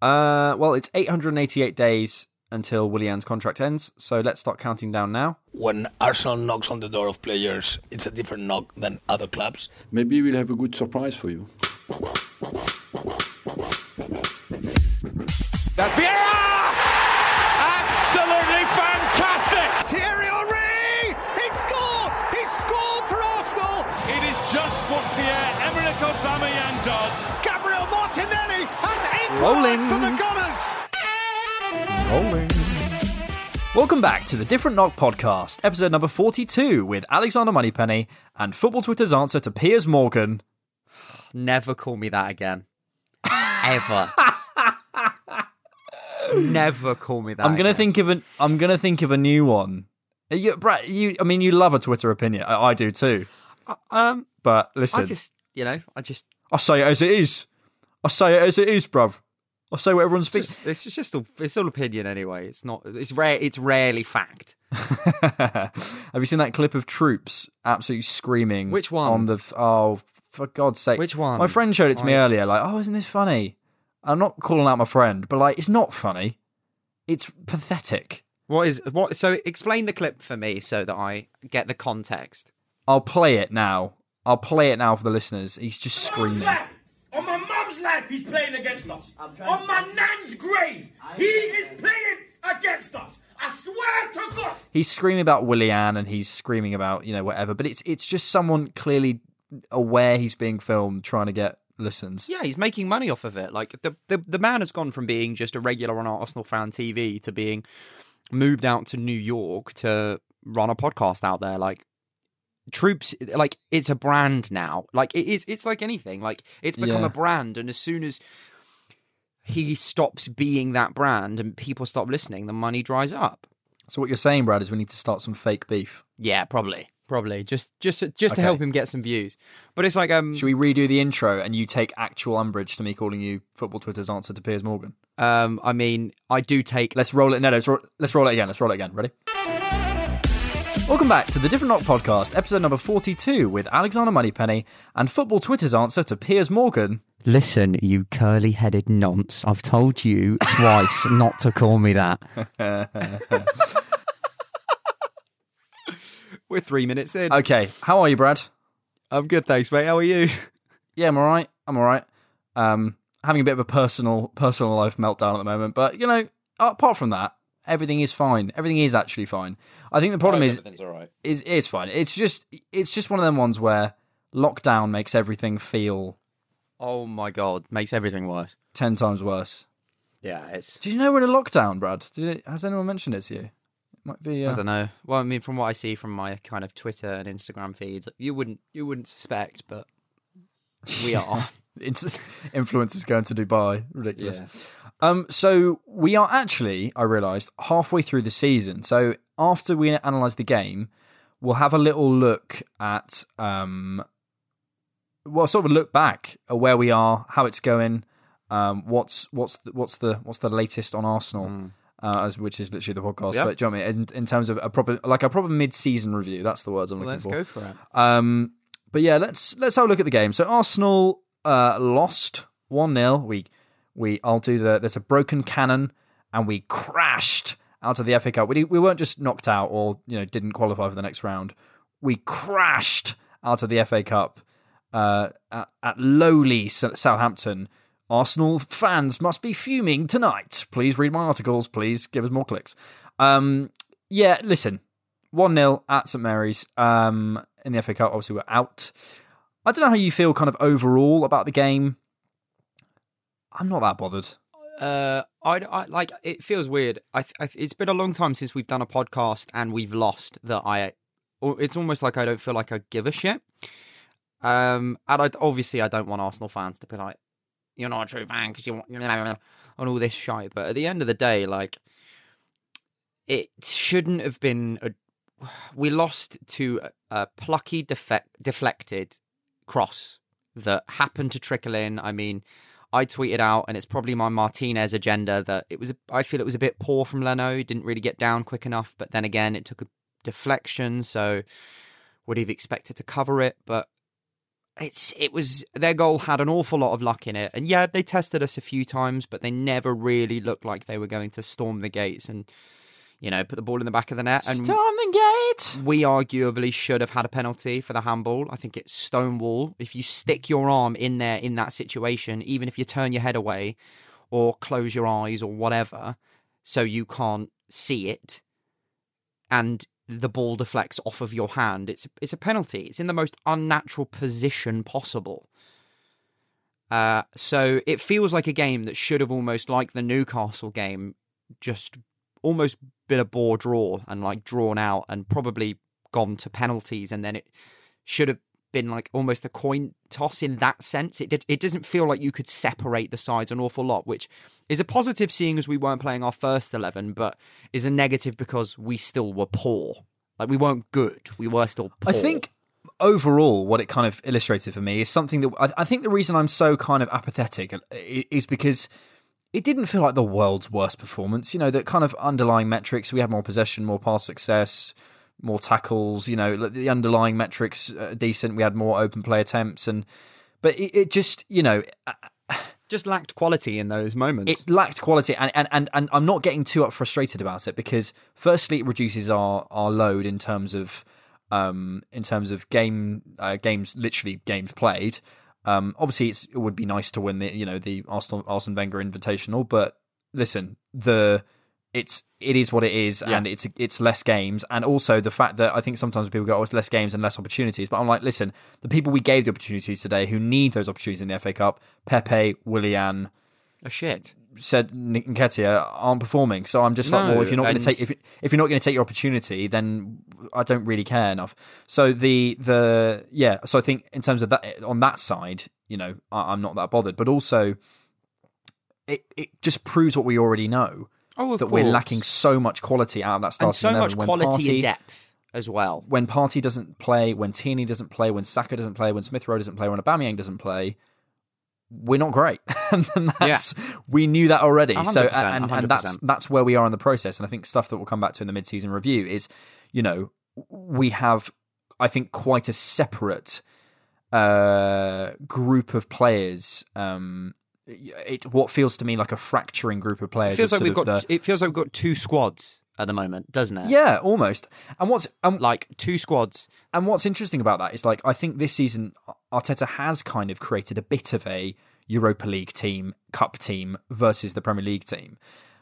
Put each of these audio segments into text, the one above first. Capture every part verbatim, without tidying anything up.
Uh, well, it's eight hundred eighty-eight days until Willian's contract ends, so let's start counting down now. When Arsenal knocks on the door of players, it's a different knock than other clubs. Maybe we'll have a good surprise for you. That's Vieira! Absolutely fantastic! Thierry Henry! He scored! He scored for Arsenal! It is just what Pierre Emerick Aubameyang does. Gabriel Martinelli has Rolling. Rolling. Welcome back to the Different Knock Podcast, episode number forty-two, with Alexander Moneypenny and Football Twitter's answer to Piers Morgan. Never call me that again. Ever. Never call me that. I'm gonna again. think of an. I'm gonna think of a new one. You, Brad, you. I mean, you love a Twitter opinion. I, I do too. Um, but listen, I just, you know, I just. I say it as it is. I say it as it is, bruv. I say what everyone speaks. It's just, it's just all, it's all opinion anyway. It's not. It's rare. It's rarely fact. Have you seen that clip of troops absolutely screaming? Which one? On the oh, for God's sake! Which one? My friend showed it to I... me earlier. Like, oh, isn't this funny? I'm not calling out my friend, but like, it's not funny. It's pathetic. What is what? So explain the clip for me so that I get the context. I'll play it now. I'll play it now for the listeners. He's just screaming. On my mum's life, he's playing against us. On my nan's grave, he is playing against us. I swear to God. He's screaming about Willian and he's screaming about, you know, whatever. But it's it's just someone clearly aware he's being filmed trying to get listens. Yeah, he's making money off of it. Like, the, the, the man has gone from being just a regular on Arsenal Fan T V to being moved out to New York to run a podcast out there. Like, Troops, like, it's a brand now. Like, it is, it's like anything. Like, it's become yeah. a brand, and as soon as he stops being that brand and people stop listening, the money dries up. So what you're saying, Brad, is we need to start some fake beef. Yeah, probably, probably. Just, just, just okay. to help him get some views. But it's like, um, should we redo the intro and you take actual umbrage to me calling you Football Twitter's answer to Piers Morgan? Um, I mean, I do take. Let's roll it. No, no, let's roll, let's roll it again. Let's roll it again. Ready? Welcome back to the Different Knock Podcast, episode number forty-two, with Alexander Moneypenny and Football Twitter's answer to Piers Morgan. Listen, you curly-headed nonce. I've told you twice not to call me that. We're three minutes in. Okay, how are you, Brad? I'm good, thanks, mate. How are you? Yeah, I'm all right. I'm all right. Um, having a bit of a personal personal life meltdown at the moment, but, you know, apart from that, everything is fine. Everything is actually fine. I think the problem is, everything's all right. is it's fine. It's just it's just one of them ones where lockdown makes everything feel. Oh my God, makes everything worse. Ten times worse. Yeah, it's. Did you know we're in a lockdown, Brad? Did it, has anyone mentioned it to you? It might be. Uh... I don't know. Well, I mean, from what I see from my kind of Twitter and Instagram feeds, you wouldn't you wouldn't suspect, but we are. Influencers going to Dubai. Ridiculous. Yeah. Um, so we are actually, I realised, halfway through the season. So after we analyse the game, we'll have a little look at, um, well, sort of a look back at where we are, how it's going, um, what's what's the, what's the what's the latest on Arsenal, mm. uh, as which is literally the podcast. Yep. But do you know what I mean? In, in terms of a proper, like a proper mid-season review, that's the words I'm well, looking let's for. Let's go for it. Um, but yeah, let's let's have a look at the game. So Arsenal. Uh, lost one nil. We, we. I'll do the. There's a broken cannon, and we crashed out of the F A Cup. We we weren't just knocked out, or you know, didn't qualify for the next round. We crashed out of the F A Cup uh, at, at lowly Southampton. Arsenal fans must be fuming tonight. Please read my articles. Please give us more clicks. Um, yeah, listen, one nil at St Mary's um, in the F A Cup. Obviously, we're out. I don't know how you feel kind of overall about the game. I'm not that bothered. Uh, I, I like it feels weird. I, I it's been a long time since we've done a podcast and we've lost that I it's almost like I don't feel like I give a shit. Um, and I obviously I don't want Arsenal fans to be like, you're not a true fan because you want, and all this shite. But at the end of the day, like, it shouldn't have been. A, we lost to a, a plucky, defect, deflected cross that happened to trickle in. I mean, I tweeted out, and it's probably my Martinez agenda, that it was. I feel it was a bit poor from Leno. He didn't really get down quick enough. But then again, it took a deflection, so would he have expected to cover it? But it's it was their goal had an awful lot of luck in it. And yeah, they tested us a few times, but they never really looked like they were going to storm the gates and, you know, put the ball in the back of the net. And storm the gate! We arguably should have had a penalty for the handball. I think it's stonewall. If you stick your arm in there in that situation, even if you turn your head away or close your eyes or whatever, so you can't see it, and the ball deflects off of your hand, It's it's a penalty. It's in the most unnatural position possible. Uh, so it feels like a game that should have almost, like the Newcastle game, just almost been a bore draw and like drawn out and probably gone to penalties. And then it should have been like almost a coin toss in that sense. It did, it doesn't feel like you could separate the sides an awful lot, which is a positive seeing as we weren't playing our first eleven, but is a negative because we still were poor. Like, we weren't good. We were still poor. I think overall what it kind of illustrated for me is something that I, I think the reason I'm so kind of apathetic is because it didn't feel like the world's worst performance. You know, that kind of underlying metrics, we had more possession, more pass success, more tackles, you know, the underlying metrics are decent. We had more open play attempts, and but it, it just, you know, just lacked quality in those moments. It lacked quality, and, and, and, and I'm not getting too up frustrated about it because, firstly, it reduces our, our load in terms of um in terms of game uh, games literally games played. Um, obviously, it's, it would be nice to win the you know the Arsenal Arsene Wenger Invitational, but listen, the it's it is what it is, and yeah. it's it's less games, and also the fact that I think sometimes people go, oh, it's less games and less opportunities, but I'm like, listen, the people we gave the opportunities today who need those opportunities in the F A Cup, Pepe, Willian, oh shit, said Nketiah, aren't performing. So I'm just no, like, well, if you're not going to take if, if you're not going to take your opportunity, then I don't really care enough. So the the yeah, so I think in terms of that, on that side, you know, I, I'm not that bothered, but also it it just proves what we already know. Oh, of that course. We're lacking so much quality out of that starting eleven. And so much quality Partey, and depth as well. When Partey doesn't play, when Tierney doesn't play, when Saka doesn't play, when Smith-Rowe doesn't play, when Aubameyang doesn't play, we're not great. and that's, yeah. We knew that already. So and, and, and that's that's where we are in the process. And I think stuff that we'll come back to in the mid-season review is, you know, we have, I think, quite a separate uh, group of players. Um It what feels to me like a fracturing group of players. It feels like we've got. The... It feels like we've got two squads at the moment, doesn't it? Yeah, almost. And what's um, like two squads. And what's interesting about that is, like, I think this season Arteta has kind of created a bit of a Europa League team, Cup team versus the Premier League team,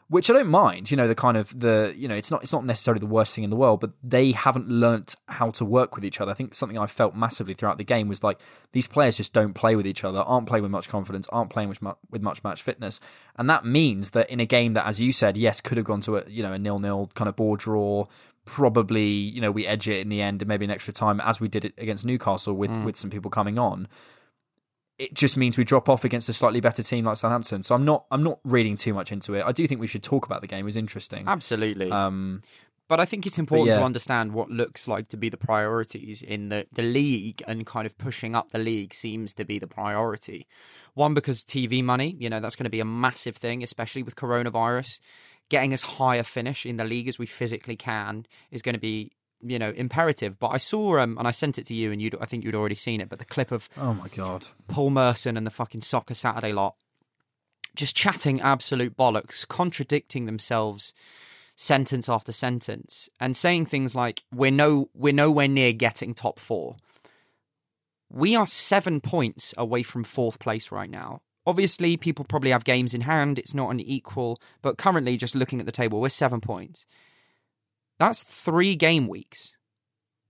which I don't mind. You know, the kind of the you know, it's not it's not necessarily the worst thing in the world, but they haven't learnt how to work with each other. I think something I felt massively throughout the game was like these players just don't play with each other, aren't playing with much confidence, aren't playing with much, with much match fitness, and that means that in a game that, as you said, yes, could have gone to a you know a nil-nil kind of ball draw, probably you know we edge it in the end and maybe an extra time, as we did it against Newcastle with mm. with some people coming on. It just means we drop off against a slightly better team like Southampton. So I'm not I'm not reading too much into it. I do think we should talk about the game. It was interesting. Absolutely. Um, but I think it's important yeah. to understand what looks like to be the priorities in the, the league, and kind of pushing up the league seems to be the priority. One, because T V money, you know, that's going to be a massive thing, especially with coronavirus. Getting as high a finish in the league as we physically can is going to be, you know, imperative. But I saw, um, and I sent it to you, and you, I think you'd already seen it, but the clip of oh my god, Paul Merson and the fucking Soccer Saturday lot just chatting absolute bollocks, contradicting themselves sentence after sentence, and saying things like, "We're no, we're nowhere near getting top four. We are seven points away from fourth place right now." Obviously, people probably have games in hand. It's not an equal, but currently, just looking at the table, we're seven points. That's three game weeks.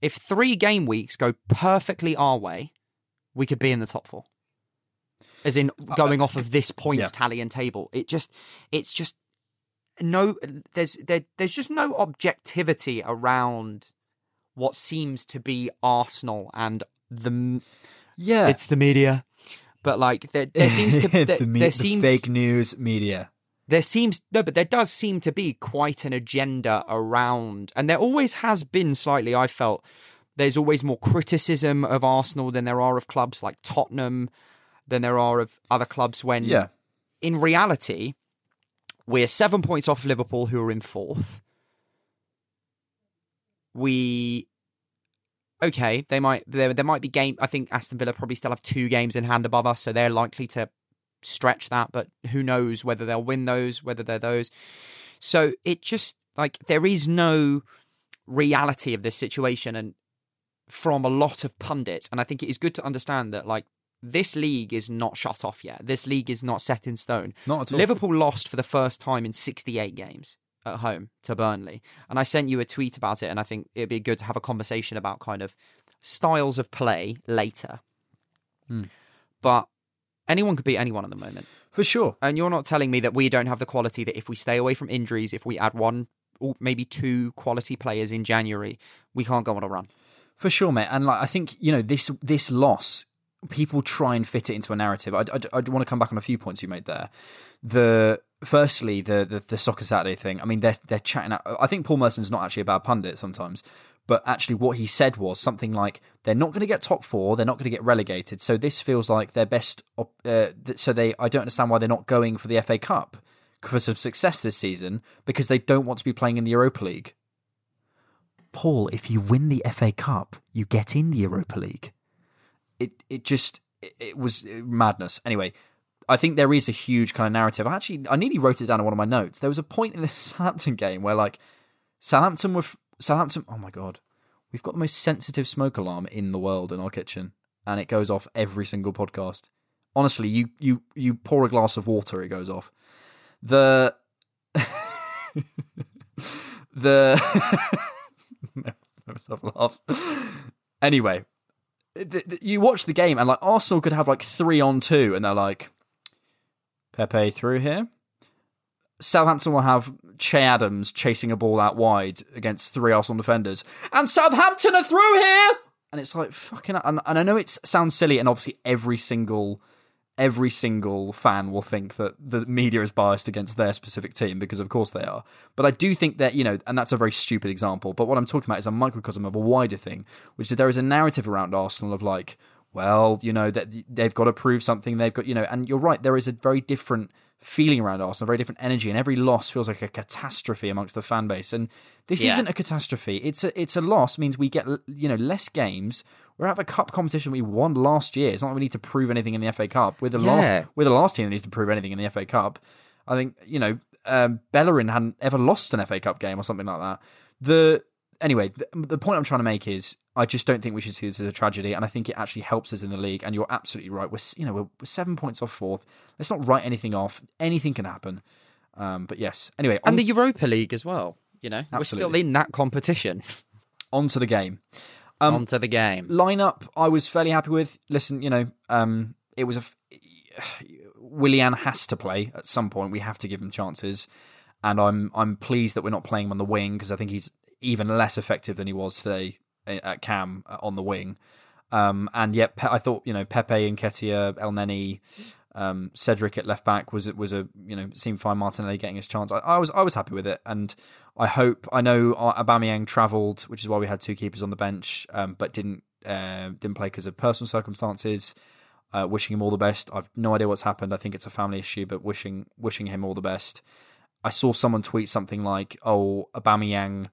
If three game weeks go perfectly our way, we could be in the top four. As in going off of this points yeah. tally and table. It just, it's just no, there's, there, there's just no objectivity around what seems to be Arsenal and the, yeah, it's the media. But like there, there seems to there, the me- there seems the fake news media. There seems no, but there does seem to be quite an agenda around, and there always has been slightly. I felt there's always more criticism of Arsenal than there are of clubs like Tottenham, than there are of other clubs. When yeah. in reality, we're seven points off Liverpool, who are in fourth. We. Okay, they might there there might be game. I think Aston Villa probably still have two games in hand above us, so they're likely to stretch that. But who knows whether they'll win those, whether they're those. So it just like there is no reality of this situation, and from a lot of pundits. And I think it is good to understand that like this league is not shut off yet. This league is not set in stone. Not at all. Liverpool lost for the first time in sixty-eight games at home to Burnley, and I sent you a tweet about it, and I think it'd be good to have a conversation about kind of styles of play later. Mm. But anyone could beat anyone at the moment, for sure, and you're not telling me that we don't have the quality that if we stay away from injuries, if we add one or maybe two quality players in January, we can't go on a run. For sure, mate. And like I think, you know, this this loss, people try and fit it into a narrative. I, I, I want to come back on a few points you made there. The Firstly, the, the the Soccer Saturday thing. I mean, they're they're chatting out. I think Paul Merson's not actually a bad pundit sometimes, but actually what he said was something like, they're not going to get top four, they're not going to get relegated, so this feels like their best. Uh, so they, I don't understand why they're not going for the F A Cup for some success this season, because they don't want to be playing in the Europa League. Paul, if you win the F A Cup, you get in the Europa League. It it just it was madness. Anyway. I think there is a huge kind of narrative. I actually, I nearly wrote it down in one of my notes. There was a point in the Southampton game where, like, Southampton were... F- Southampton... Oh, my God. We've got the most sensitive smoke alarm in the world in our kitchen, and it goes off every single podcast. Honestly, you you, you pour a glass of water, it goes off. The... the... no, don't stop laugh. Anyway, the, the, you watch the game, and, like, Arsenal could have, like, three on two, and they're like... Pepe through here. Southampton will have Che Adams chasing a ball out wide against three Arsenal defenders. And Southampton are through here! And it's like, fucking... And, and I know it sounds silly, and obviously every single every single fan will think that the media is biased against their specific team, because of course they are. But I do think that, you know, and that's a very stupid example, but what I'm talking about is a microcosm of a wider thing, which is there is a narrative around Arsenal of like, well, you know, that they've got to prove something. They've got, you know, and you're right. There is a very different feeling around Arsenal, very different energy, and every loss feels like a catastrophe amongst the fan base. And this yeah. isn't a catastrophe. It's a it's a loss means we get, you know, less games. We're out of a cup competition we won last year. It's not that we need to prove anything in the F A Cup. We're the yeah. last we're the last team that needs to prove anything in the F A Cup. I think, you know, um, Bellerin hadn't ever lost an F A Cup game or something like that. The Anyway, the, the point I'm trying to make is I just don't think we should see this as a tragedy, and I think it actually helps us in the league. And you're absolutely right. We're you know we're, we're seven points off fourth. Let's not write anything off. Anything can happen. Um, but yes, anyway, and on, the Europa League as well. You know, absolutely. We're still in that competition. On to the game. Um, on to the game. Lineup, I was fairly happy with. Listen, you know, um, it was a f- Willian has to play at some point. We have to give him chances, and I'm I'm pleased that we're not playing him on the wing, because I think he's even less effective than he was today at Cam on the wing. Um, and yet Pe- I thought, you know, Pepe and Nketiah, Elneny, um, Cedric at left back was, was a, you know, seemed fine. Martinelli getting his chance. I, I was, I was happy with it. And I hope, I know Aubameyang travelled, which is why we had two keepers on the bench, um, but didn't, uh, didn't play because of personal circumstances. Uh, wishing him all the best. I've no idea what's happened. I think it's a family issue, but wishing, wishing him all the best. I saw someone tweet something like, oh, Aubameyang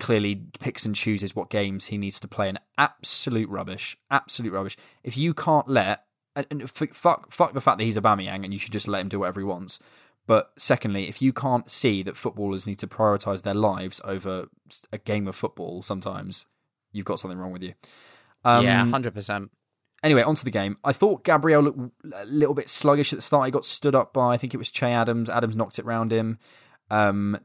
clearly picks and chooses what games he needs to play, and absolute rubbish, absolute rubbish. If you can't let, and f- fuck, fuck the fact that he's Aubameyang and you should just let him do whatever he wants. But secondly, if you can't see that footballers need to prioritise their lives over a game of football, sometimes you've got something wrong with you. Um, yeah, one hundred percent. Anyway, onto the game. I thought Gabriel looked a little bit sluggish at the start. He got stood up by, I think it was Che Adams. Adams knocked it round him. Um,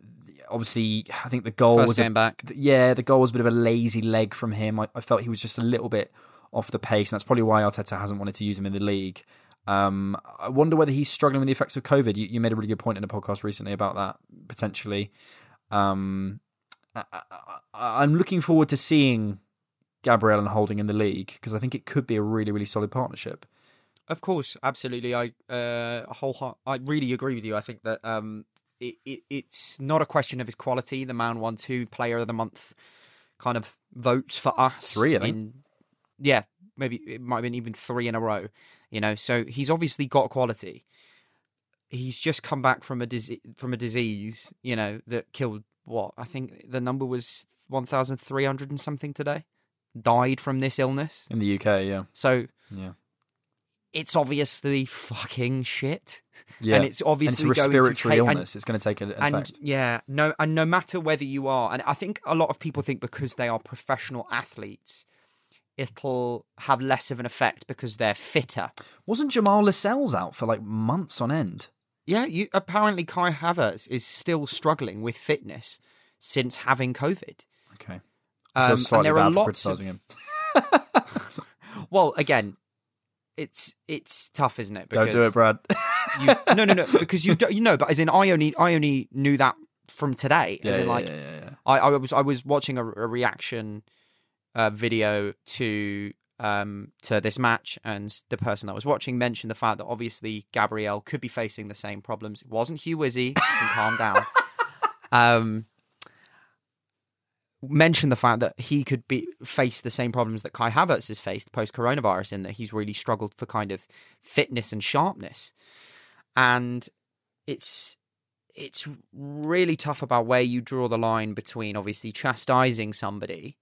Obviously, I think the goal First was a, game back. Yeah, the goal was a bit of a lazy leg from him. I, I felt he was just a little bit off the pace, and that's probably why Arteta hasn't wanted to use him in the league. Um, I wonder whether he's struggling with the effects of COVID. You, you made a really good point in a podcast recently about that potentially. Um, I, I, I'm looking forward to seeing Gabriel and Holding in the league, because I think it could be a really, really solid partnership. Of course, absolutely. I uh, wholeheart. I really agree with you. I think that um, it, it it's not a question of his quality. The man won two Player of the Month kind of votes for us. Three, I think. In, yeah, maybe it might have been even three in a row. You know, so he's obviously got quality. He's just come back from a disease, from a disease, you know, that killed what I think the number was one thousand three hundred and something today. Died from this illness in the U K. Yeah. So yeah. It's obviously fucking shit. Yeah. And it's obviously and it's going respiratory to take, illness. And, it's going to take an effect. And yeah, no, and no matter whether you are, and I think a lot of people think because they are professional athletes, it'll have less of an effect because they're fitter. Wasn't Jamal Lascelles out for like months on end? Yeah. You apparently Kai Havertz is still struggling with fitness since having COVID. Okay. Um, so and there are lots of... him. Well, again. It's it's tough, isn't it? Because don't do it, Brad. you, no, no, no. Because you don't, you know, but as in, I only I only knew that from today. As yeah, in, like, yeah, yeah, yeah. I, I was I was watching a, a reaction uh, video to um to this match, and the person that was watching mentioned the fact that obviously Gabriel could be facing the same problems. It wasn't Hugh Wizzy. Calm down. Um, mentioned the fact that he could be face the same problems that Kai Havertz has faced post-coronavirus, in that he's really struggled for kind of fitness and sharpness. And it's it's really tough about where you draw the line between obviously chastising somebody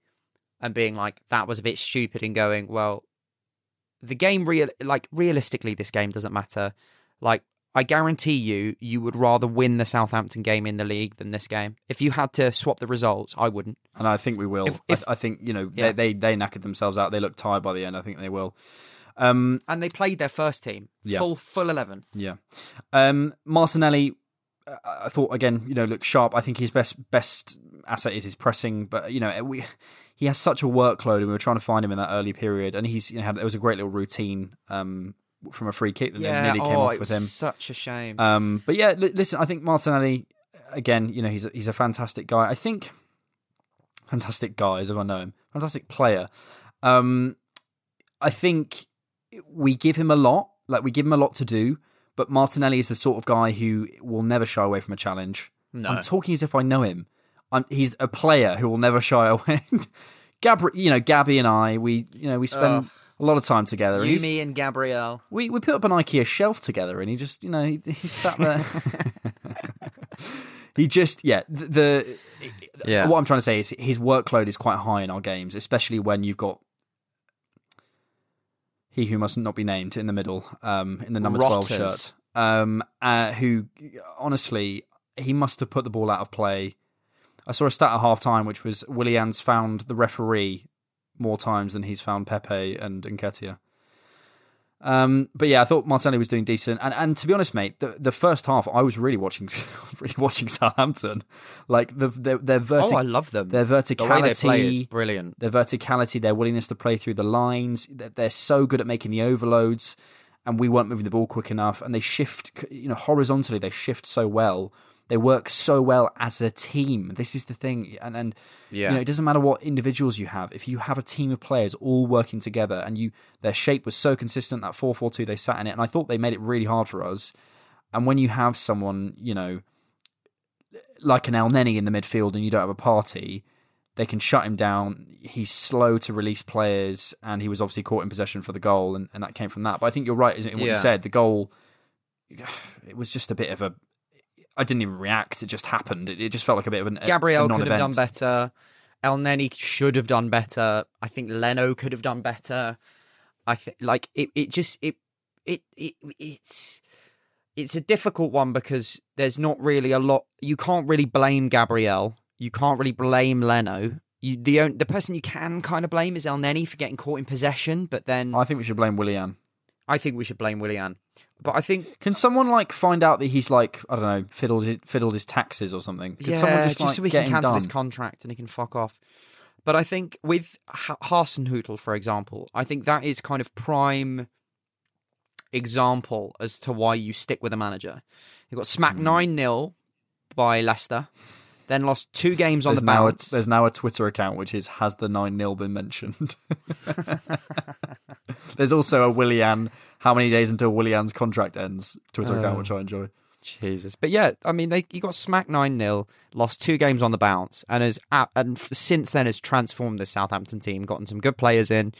and being like, that was a bit stupid, and going, well, the game, real like realistically, this game doesn't matter. Like, I guarantee you, you would rather win the Southampton game in the league than this game. If you had to swap the results, I wouldn't. And I think we will. If, if, I, I think, you know, yeah. they, they they knackered themselves out. They looked tired by the end. I think they will. Um, and they played their first team. Yeah. Full full eleven. Yeah. Um, Martinelli, I thought, again, you know, looked sharp. I think his best best asset is his pressing. But, you know, we... he has such a workload, and we were trying to find him in that early period. And he's, you know, had, there was a great little routine um, from a free kick that yeah, nearly oh, came off with him. Such a shame. Um, but yeah, li- listen, I think Martinelli, again, you know, he's a, he's a fantastic guy. I think fantastic guy, as if I know him, fantastic player. Um, I think we give him a lot, like we give him a lot to do, but Martinelli is the sort of guy who will never shy away from a challenge. No. I'm talking as if I know him. I'm, he's a player who will never shy away. Gabri, you know, Gabby and I, we, you know, we spend. Oh. A lot of time together. You, and me, and Gabrielle. We we put up an IKEA shelf together, and he just, you know, he, he sat there. he just, yeah. The, the yeah. What I'm trying to say is his workload is quite high in our games, especially when you've got he who must not be named in the middle, um, in the number Rotters. twelve shirt, um, uh, who, honestly, he must have put the ball out of play. I saw a stat at half-time, which was Willian's found the referee more times than he's found Pepe and Nketiah. Um, but yeah, I thought Martinelli was doing decent. And and to be honest, mate, the, the first half, I was really watching really watching Southampton. Like, the, their, their verti- oh, I love them. Their verticality. The way they play is brilliant. Their verticality, their willingness to play through the lines. They're so good at making the overloads, and we weren't moving the ball quick enough. And they shift, you know, horizontally, they shift so well. They work so well as a team. This is the thing. And, and yeah. you know, it doesn't matter what individuals you have. If you have a team of players all working together, and you their shape was so consistent, that four four two, they sat in it. And I thought they made it really hard for us. And when you have someone, you know, like an Elneny in the midfield, and you don't have a Partey, they can shut him down. He's slow to release players, and he was obviously caught in possession for the goal, and, and that came from that. But I think you're right in what yeah. you said. The goal, it was just a bit of a... I didn't even react. It just happened. It, it just felt like a bit of an Gabriel a could have done better. Elneny should have done better. I think Leno could have done better. I think like it. It just it, it it it's it's a difficult one because there's not really a lot. You can't really blame Gabriel. You can't really blame Leno. You the only, the person you can kind of blame is Elneny for getting caught in possession. But then I think we should blame Willian. I think we should blame Willian. But I think... Can someone, like, find out that he's, like, I don't know, fiddled his, fiddled his taxes or something? Could yeah, someone just, just like, so we can cancel his contract and he can fuck off. But I think with H- Hasenhüttl, for example, I think that is kind of prime example as to why you stick with a manager. He got smacked nine mm. nil by Leicester, then lost two games on there's the bounce. Now a, there's now a Twitter account which is, has the nine nil been mentioned? There's also a Willian... how many days until Willian's contract ends Twitter uh, account, which I enjoy. Jesus. But yeah, I mean, they he got smacked nine nil, lost two games on the bounce, and has and since then has transformed the Southampton team, gotten some good players in.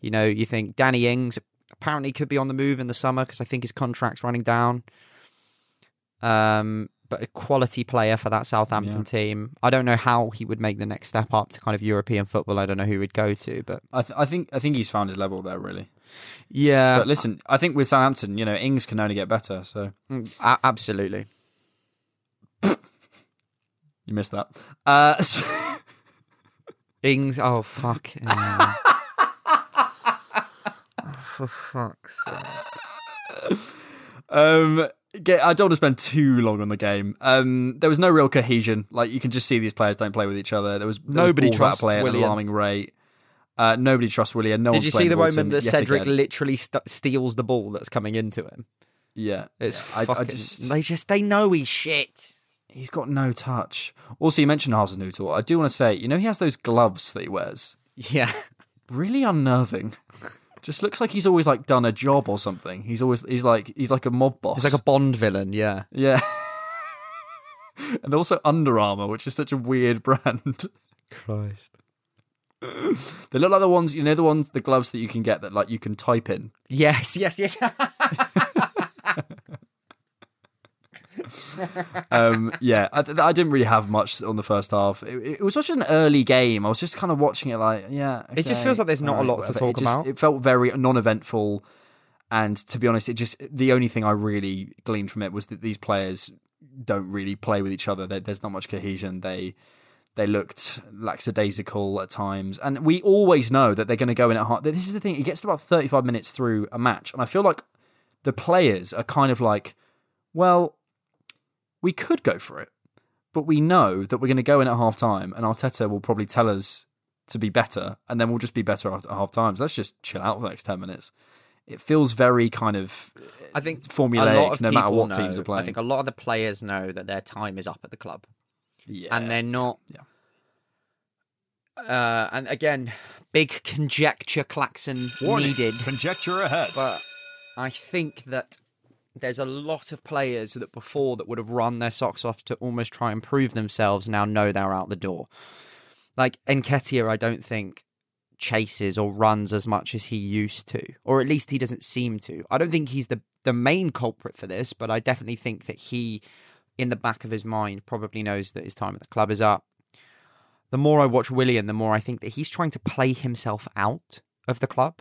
You know, you think Danny Ings apparently could be on the move in the summer because I think his contract's running down. Um, but a quality player for that Southampton yeah. team. I don't know how he would make the next step up to kind of European football. I don't know who he'd go to, but I, th- I think I think he's found his level there, really. Yeah, but listen, I think with Southampton, you know, Ings can only get better. So a- absolutely, you missed that. Uh, so... Ings, oh fuck. Yeah. For fuck's sake. Um, get, I don't want to spend too long on the game. Um, there was no real cohesion. Like, you can just see these players don't play with each other. There was there nobody was trusts play at an alarming rate. Uh, nobody trusts Willian. No Did you see the moment that Cedric again. literally st- steals the ball that's coming into him? Yeah, it's yeah, fucking. I, I just, they just they know he's shit. He's got no touch. Also, you mentioned Hasenhüttl. I do want to say, you know, he has those gloves that he wears. Yeah, really unnerving. Just looks like he's always like done a job or something. He's always he's like he's like a mob boss. He's like a Bond villain, yeah. Yeah. And also Under Armour, which is such a weird brand. Christ. They look like the ones, you know, the ones the gloves that you can get that like you can type in. Yes, yes, yes. um, yeah, I, I didn't really have much on the first half. It, it was such an early game. I was just kind of watching it like, yeah. Okay, it just feels like there's not right, a lot whatever. to talk it just, about. It felt very non-eventful. And to be honest, it just the only thing I really gleaned from it was that these players don't really play with each other. They, there's not much cohesion. They they looked lackadaisical at times. And we always know that they're going to go in at heart. This is the thing. It gets to about thirty-five minutes through a match. And I feel like the players are kind of like, well... we could go for it, but we know that we're going to go in at half-time and Arteta will probably tell us to be better and then we'll just be better at half-time. So let's just chill out for the next ten minutes. It feels very kind of I think formulaic no matter what know, teams are playing. I think a lot of the players know that their time is up at the club. Yeah. And they're not... Yeah. Uh, and again, big conjecture klaxon Warning. needed. Conjecture ahead. But I think that... there's a lot of players that before that would have run their socks off to almost try and prove themselves now know they're out the door. Like Nketiah, I don't think chases or runs as much as he used to, or at least he doesn't seem to. I don't think he's the, the main culprit for this, but I definitely think that he, in the back of his mind, probably knows that his time at the club is up. The more I watch Willian, the more I think that he's trying to play himself out of the club,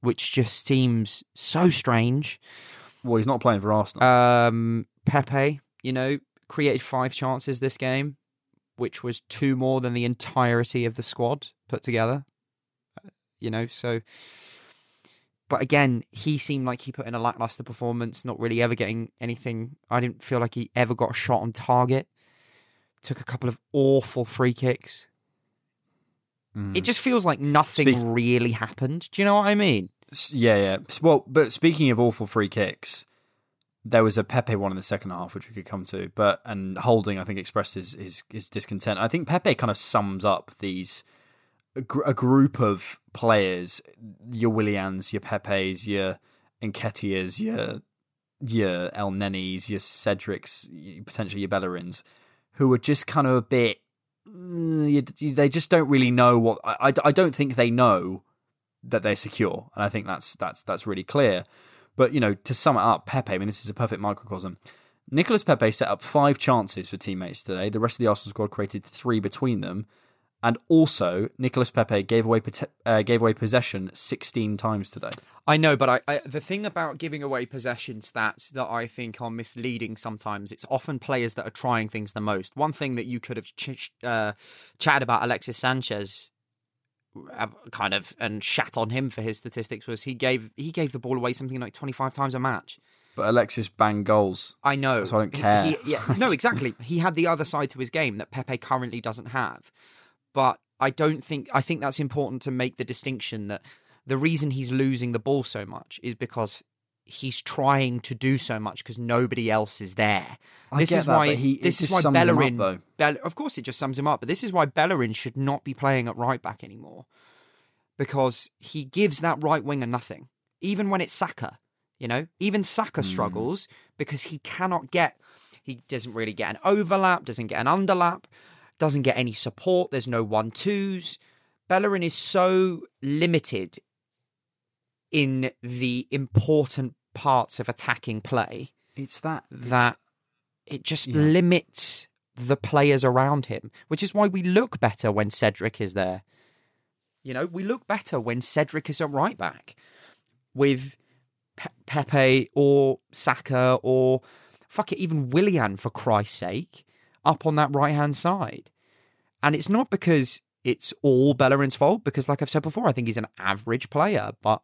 which just seems so strange. Well, he's not playing for Arsenal. Um, Pepe, you know, created five chances this game, which was two more than the entirety of the squad put together. You know, so... but again, he seemed like he put in a lackluster performance, not really ever getting anything. I didn't feel like he ever got a shot on target. Took a couple of awful free kicks. Mm. It just feels like nothing Speak- really happened. Do you know what I mean? Yeah, yeah. Well, but speaking of awful free kicks, there was a Pepe one in the second half, which we could come to. But and Holding, I think, expressed his his, his discontent. I think Pepe kind of sums up these a, gr- a group of players: your Willians, your Pepes, your Nketiahs, your your Elnenys, your Cedrics, potentially your Bellerins, who are just kind of a bit. They just don't really know what. I, I don't think they know that they're secure, and I think that's that's that's really clear. But you know, to sum it up, Pepe, I mean, this is a perfect microcosm. Nicolas Pepe set up five chances for teammates today. The rest of the Arsenal squad created three between them, and also Nicolas Pepe gave away uh, gave away possession sixteen times today. I know, but I, I the thing about giving away possession stats that I think are misleading sometimes, it's often players that are trying things the most. One thing that you could have ch- uh, chatted about Alexis Sanchez kind of and shat on him for his statistics was he gave he gave the ball away something like twenty-five times a match. But Alexis banged goals. I know. So I don't care. He, he, yeah, no, exactly. He had the other side to his game that Pepe currently doesn't have. But I don't think, I think that's important to make the distinction that the reason he's losing the ball so much is because he's trying to do so much because nobody else is there. I this get is that, why he, this is why Bellerin. Up, Bell, of course, it just sums him up. But this is why Bellerin should not be playing at right back anymore, because he gives that right winger nothing. Even when it's Saka, You know, even Saka mm. struggles because he cannot get, he doesn't really get an overlap, doesn't get an underlap, doesn't get any support. There's no one-twos. Bellerin is so limited in the important parts of attacking play. It's that. It's, that it just yeah. limits the players around him, which is why we look better when Cedric is there. You know, we look better when Cedric is a right back with Pe- Pepe or Saka or fuck it, even Willian, for Christ's sake, up on that right-hand side. And it's not because it's all Bellerin's fault, because like I've said before, I think he's an average player, but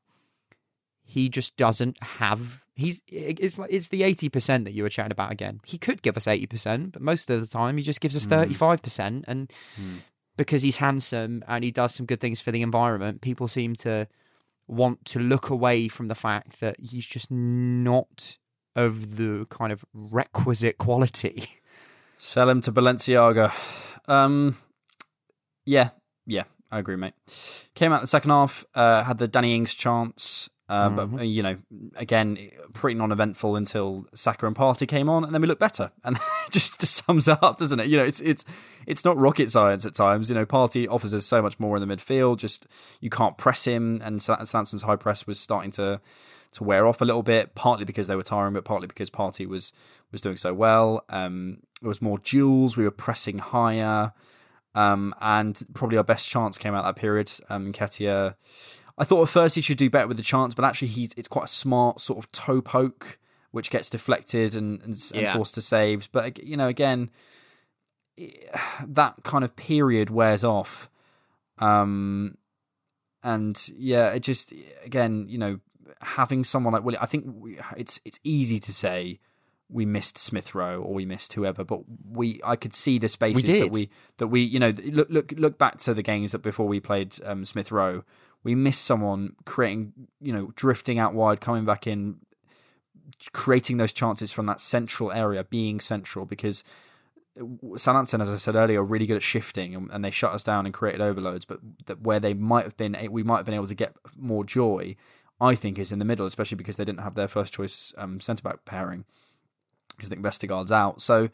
he just doesn't have... He's it's like it's the eighty percent that you were chatting about again. He could give us eighty percent, but most of the time he just gives us mm. thirty-five percent. And mm. because he's handsome and he does some good things for the environment, people seem to want to look away from the fact that he's just not of the kind of requisite quality. Sell him to Balenciaga. Um, yeah, yeah, I agree, mate. Came out the second half, uh, had the Danny Ings chance. Uh, mm-hmm. But, you know, again, pretty non-eventful until Saka and Partey came on, and then we looked better. And it just sums up, doesn't it? You know, it's it's it's not rocket science at times. You know, Partey offers us so much more in the midfield. Just, you can't press him. And Southampton's high press was starting to, to wear off a little bit, partly because they were tiring, but partly because Partey was, was doing so well. Um, there was more duels. We were pressing higher. Um, and probably our best chance came out that period. Um, Nketiah... I thought at first he should do better with the chance, but actually he's, it's quite a smart sort of toe poke, which gets deflected and, and, and yeah. forced to saves. But, you know, again, that kind of period wears off. Um, and, yeah, it just, again, you know, having someone like Willian, I think we, it's it's easy to say we missed Smith-Rowe or we missed whoever, but we I could see the spaces we that we, that we, you know, look look look back to the games that before we played um, Smith-Rowe. We miss someone creating, you know, drifting out wide, coming back in, creating those chances from that central area, being central, because Southampton, as I said earlier, are really good at shifting and, and they shut us down and created overloads. But that where they might have been, we might have been able to get more joy, I think, is in the middle, especially because they didn't have their first choice um, centre back pairing, because I think Vestergaard's out. So,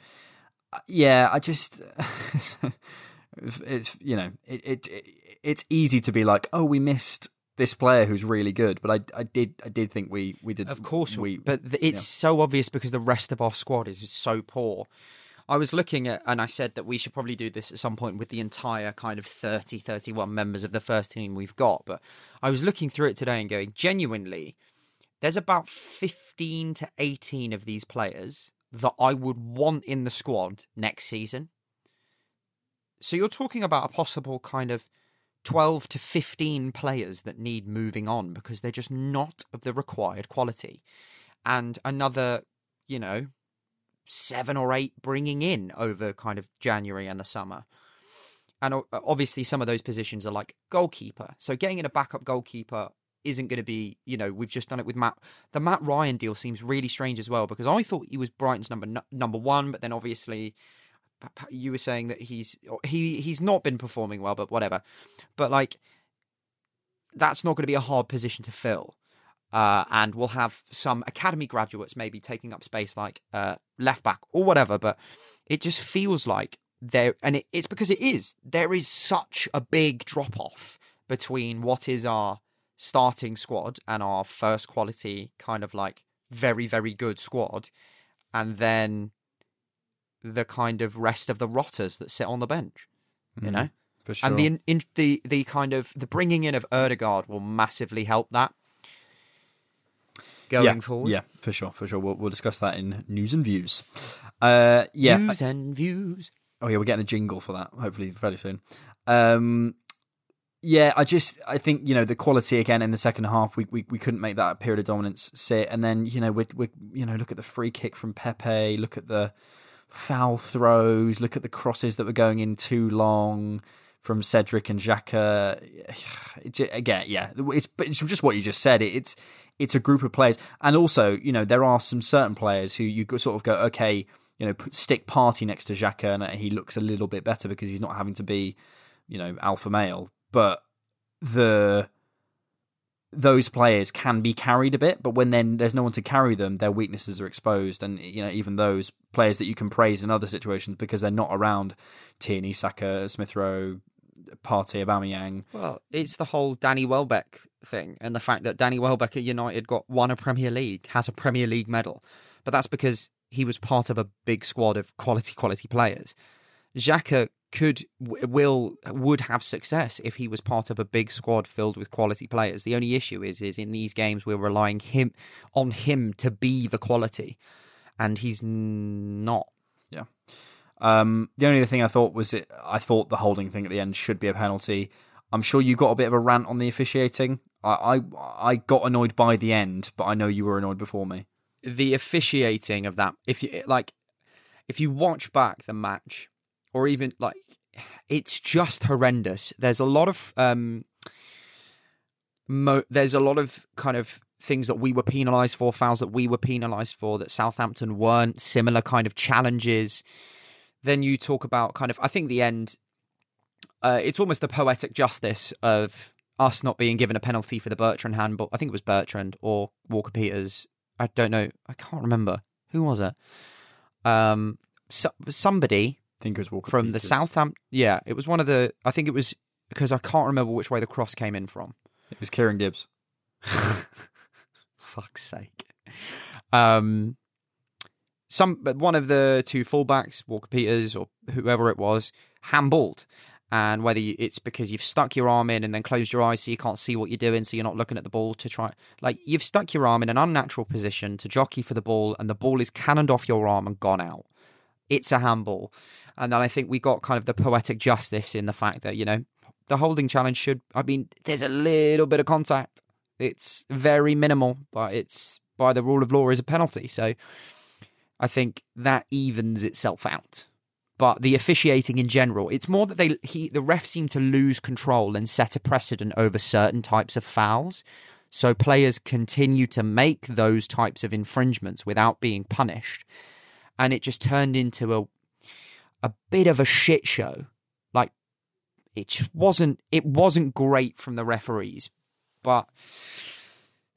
yeah, I just, it's, you know, it. it, it it's easy to be like, oh, we missed this player who's really good, but I, I did, I did think we, we did. Of course, we. But it's yeah. so obvious because the rest of our squad is so poor. I was looking at, and I said that we should probably do this at some point with the entire kind of thirty, thirty-one members of the first team we've got. But I was looking through it today and going, genuinely, there's about fifteen to eighteen of these players that I would want in the squad next season. So you're talking about a possible kind of twelve to fifteen players that need moving on because they're just not of the required quality. And another, you know, seven or eight bringing in over kind of January and the summer. And obviously some of those positions are like goalkeeper. So getting in a backup goalkeeper isn't going to be, you know, we've just done it with Matt. The Matt Ryan deal seems really strange as well, because I thought he was Brighton's number number one, but then obviously... You were saying that he's he he's not been performing well, but whatever. But like, that's not going to be a hard position to fill, uh, and we'll have some academy graduates maybe taking up space like uh, left back or whatever. But it just feels like there, and it, it's because it is there is such a big drop off between what is our starting squad and our first quality kind of like very very good squad, and then the kind of rest of the rotters that sit on the bench, you mm, know? For sure. And the in, in, the the kind of, the bringing in of Ødegaard will massively help that going yeah, forward. Yeah, for sure, for sure. We'll, we'll discuss that in news and views. Uh, yeah. News and views. Oh yeah, we're getting a jingle for that, hopefully fairly soon. Um, yeah, I just, I think, you know, the quality again in the second half, we, we, we couldn't make that period of dominance sit. And then, you know, we we you know, look at the free kick from Pepe, look at the foul throws, look at the crosses that were going in too long from Cedric and Xhaka. Again, yeah, it's, it's just what you just said. It's it's a group of players. And also, you know, there are some certain players who you sort of go, okay, you know, stick Partey next to Xhaka and he looks a little bit better because he's not having to be, you know, alpha male. But the... those players can be carried a bit, but when then there's no one to carry them, their weaknesses are exposed. And, you know, even those players that you can praise in other situations because they're not around Tierney, Saka, Smith-Rowe, Partey, Aubameyang. Well, it's the whole Danny Welbeck thing, and the fact that Danny Welbeck at United got won a Premier League, has a Premier League medal. But that's because he was part of a big squad of quality, quality players. Xhaka could, will, would have success if he was part of a big squad filled with quality players. The only issue is, is in these games we're relying him on him to be the quality, and he's not. Yeah. Um, the only other thing I thought was it. I thought the holding thing at the end should be a penalty. I'm sure you got a bit of a rant on the officiating. I, I, I got annoyed by the end, but I know you were annoyed before me. The officiating of that, if you like, if you watch back the match. Or even, like, it's just horrendous. There's a lot of, um, mo- there's a lot of kind of things that we were penalised for, fouls that we were penalised for, that Southampton weren't, similar kind of challenges. Then you talk about kind of, I think the end, uh, it's almost the poetic justice of us not being given a penalty for the Bertrand handball. I think it was Bertrand or Walker-Peters. I don't know. I can't remember. Who was it? Um, so- somebody... I think it was Walker from the Southampton. Yeah, it was one of the. I think it was because I can't remember which way the cross came in from. It was Kieran Gibbs. Fuck's sake. Um, some, but one of the two fullbacks, Walker-Peters or whoever it was, handballed, and whether you, it's because you've stuck your arm in and then closed your eyes so you can't see what you're doing, so you're not looking at the ball to try. Like you've stuck your arm in an unnatural position to jockey for the ball, and the ball is cannoned off your arm and gone out. It's a handball. And then I think we got kind of the poetic justice in the fact that, you know, the holding challenge should, I mean, there's a little bit of contact. It's very minimal, but it's by the rule of law is a penalty. So I think that evens itself out. But the officiating in general, it's more that they he the ref seemed to lose control and set a precedent over certain types of fouls. So players continue to make those types of infringements without being punished. And it just turned into a a bit of a shit show. Like it just wasn't it wasn't great from the referees. But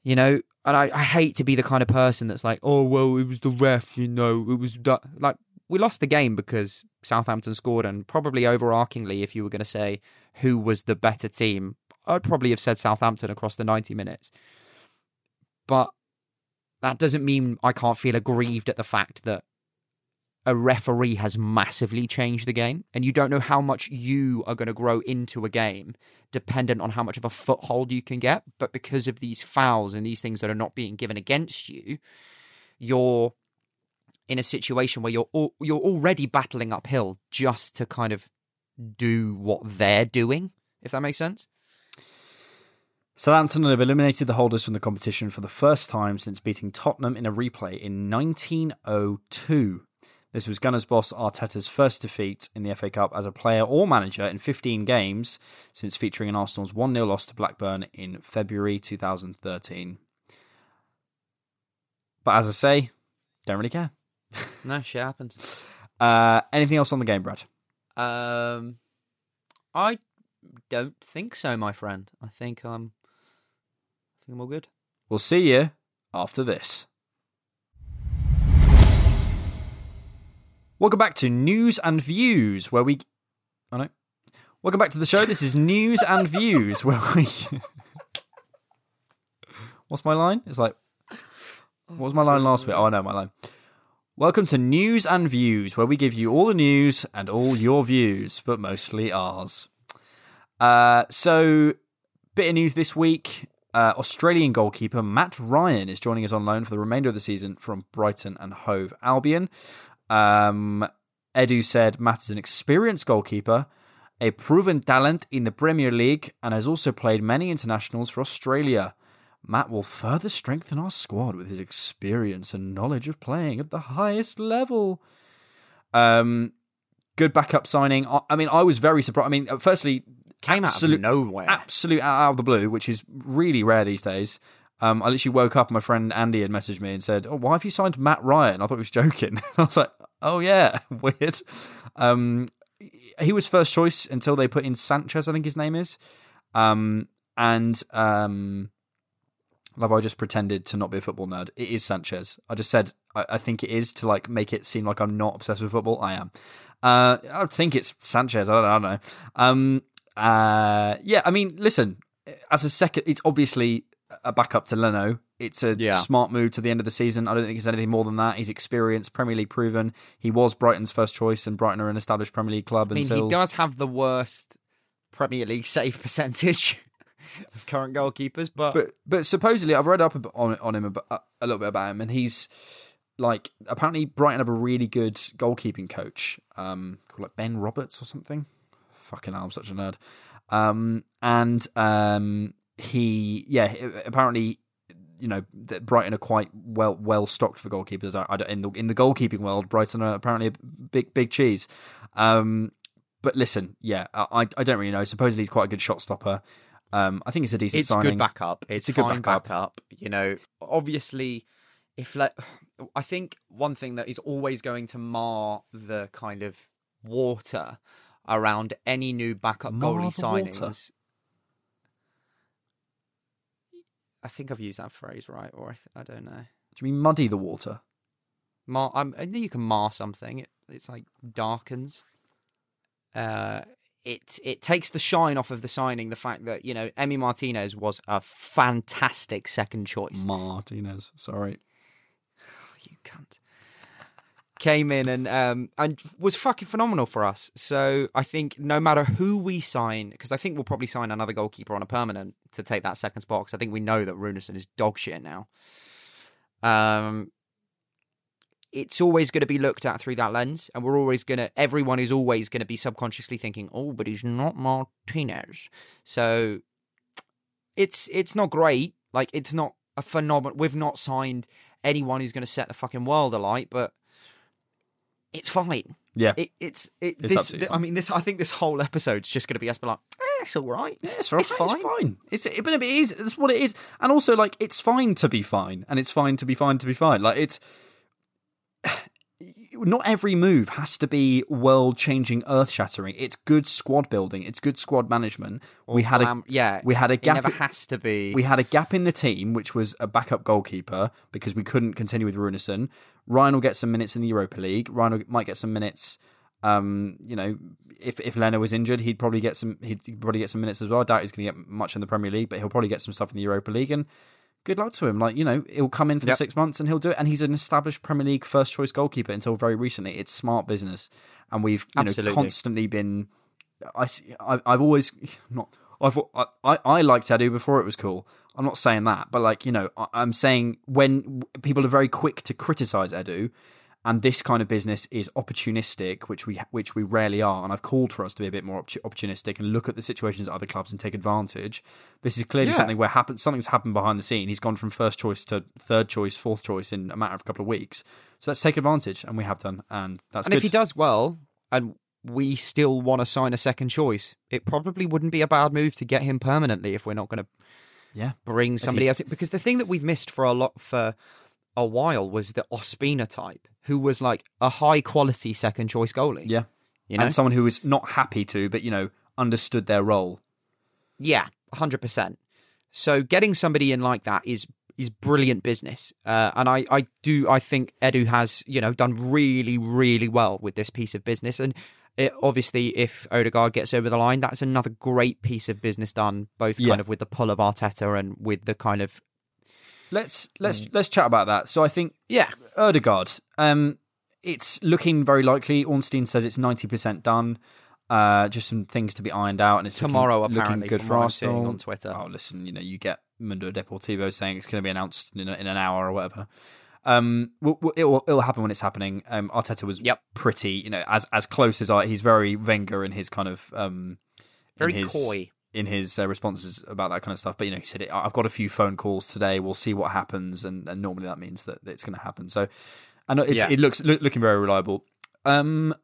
you know, and I, I hate to be the kind of person that's like, oh well, it was the ref, you know, it was that. Like we lost the game because Southampton scored, and probably overarchingly, if you were going to say who was the better team, I'd probably have said Southampton across the ninety minutes. But that doesn't mean I can't feel aggrieved at the fact that a referee has massively changed the game, and you don't know how much you are going to grow into a game dependent on how much of a foothold you can get. But because of these fouls and these things that are not being given against you, you're in a situation where you're al- you're already battling uphill just to kind of do what they're doing, if that makes sense. Southampton have eliminated the holders from the competition for the first time since beating Tottenham in a replay in nineteen oh two. This was Gunners boss Arteta's first defeat in the F A Cup as a player or manager in fifteen games since featuring in Arsenal's one nil loss to Blackburn in February two thousand thirteen. But as I say, don't really care. No, shit happens. Uh, anything else on the game, Brad? Um, I don't think so, my friend. I think I'm, I think I'm all good. We'll see you after this. Welcome back to News and Views, where we... Oh, no. Welcome back to the show. This is News and Views, where we... What's my line? It's like... What was my line last week? Oh, I know my line. Welcome to News and Views, where we give you all the news and all your views, but mostly ours. Uh, so, bit of news this week. Uh, Australian goalkeeper Matt Ryan is joining us on loan for the remainder of the season from Brighton and Hove Albion. Um, Edu said Matt is an experienced goalkeeper, a proven talent in the Premier League, and has also played many internationals for Australia. Matt will further strengthen our squad with his experience and knowledge of playing at the highest level. Um, good backup signing. I, I mean, I was very surprised. I mean, firstly, came absolute, out of nowhere, absolute out of the blue, which is really rare these days. Um, I literally woke up and my friend Andy had messaged me and said, oh, why have you signed Matt Ryan? I thought he was joking. I was like, oh, yeah, weird. Um, he was first choice until they put in Sanchez, I think his name is. Um, and um, Have I just pretended to not be a football nerd? It is Sanchez. I just said I, I think it is to like make it seem like I'm not obsessed with football. I am. Uh, I think it's Sanchez. I don't, I don't know. Um, uh, yeah, I mean, listen, as a second, it's obviously a backup to Leno. It's a yeah. smart move to the end of the season. I don't think it's anything more than that. He's experienced, Premier League proven. He was Brighton's first choice, and Brighton are an established Premier League club. I mean, until... he does have the worst Premier League save percentage of current goalkeepers, but... but but supposedly I've read up on on him a, a little bit about him, and he's like apparently Brighton have a really good goalkeeping coach, um, called like Ben Roberts or something. Fucking hell, I'm such a nerd. Um, and um, he yeah apparently you know that Brighton are quite well well stocked for goalkeepers. I, I don't, in the in the goalkeeping world, Brighton are apparently a big big cheese. Um, but listen, yeah, I I don't really know. Supposedly he's quite a good shot stopper. Um, I think it's a decent it's signing. It's good backup. It's, it's a good backup. backup. You know, obviously, if like, I think one thing that is always going to mar the kind of water around any new backup mar goalie signings. Water. I think I've used that phrase right, or I, th- I don't know. Do you mean muddy the water? Mar. I'm, I know you can mar something. It, it's like darkens. Uh. It it takes the shine off of the signing, the fact that, you know, Emi Martinez was a fantastic second choice. Martinez, sorry. Oh, you cunt. Came in and um and was fucking phenomenal for us. So I think no matter who we sign, because I think we'll probably sign another goalkeeper on a permanent to take that second spot, because I think we know that Runason is dog shit now. Um... It's always going to be looked at through that lens, and we're always going to, everyone is always going to be subconsciously thinking, oh, but he's not Martinez. So it's it's not great. Like, it's not a phenomenon. We've not signed anyone who's going to set the fucking world alight, but it's fine. Yeah. It, it's, it, it's this, th- fine. I mean, this. I think this whole episode's just going to be us, but like, eh, it's all right. Yeah, it's, right. It's, it's fine. It's fine. It's, it, but it is, it's what it is. And also, like, it's fine to be fine, and it's fine to be fine to be fine. Like, it's, not every move has to be world-changing, earth-shattering. It's good squad building. It's good squad management. Or we had a um, yeah. We had a gap. It never has to be. We had a gap in the team, which was a backup goalkeeper because we couldn't continue with Runason. Ryan will get some minutes in the Europa League. Ryan might get some minutes. Um, you know, if if Leno was injured, he'd probably get some. He'd probably get some minutes as well. I doubt he's going to get much in the Premier League, but he'll probably get some stuff in the Europa League. And good luck to him. Like, you know, he'll come in for yep. six months and he'll do it. And he's an established Premier League first choice goalkeeper until very recently. It's smart business. And we've you Absolutely. know, constantly been. I, I, I've always not. I've, I I I liked Edu before it was cool. I'm not saying that, but like, you know, I, I'm saying when people are very quick to criticize Edu, and this kind of business is opportunistic, which we which we rarely are. And I've called for us to be a bit more opportunistic and look at the situations at other clubs and take advantage. This is clearly yeah. something where happen, something's happened behind the scene. He's gone from first choice to third choice, fourth choice in a matter of a couple of weeks. So let's take advantage, and we have done, and that's and good. And if he does well, and we still want to sign a second choice, it probably wouldn't be a bad move to get him permanently if we're not going to yeah. bring somebody else in. Because the thing that we've missed for a lot for a while was the Ospina type, who was like a high quality second choice goalie. Yeah. You know? And someone who was not happy to, but, you know, understood their role. Yeah, one hundred percent. So getting somebody in like that is is brilliant business. Uh, and I, I do, I think Edu has, you know, done really, really well with this piece of business. And it, obviously, if Ødegaard gets over the line, that's another great piece of business done, both yeah. kind of with the pull of Arteta and with the kind of... Let's let's let's chat about that. So I think yeah, Ødegaard. Um, it's looking very likely. Ornstein says it's ninety percent done. Uh, just some things to be ironed out, and it's tomorrow looking, apparently. Looking good for Arsenal on Twitter. Oh, listen, you know, you get Mundo Deportivo saying it's going to be announced in, a, in an hour or whatever. Um, we'll, we'll, it'll it'll happen when it's happening. Um, Arteta was yep. pretty, you know, as as close as I. He's very Wenger in his kind of um, very his, coy. in his uh, responses about that kind of stuff. But, you know, he said, I've got a few phone calls today. We'll see what happens. And, and normally that means that it's going to happen. So and it's, yeah. it looks look, looking very reliable. Um,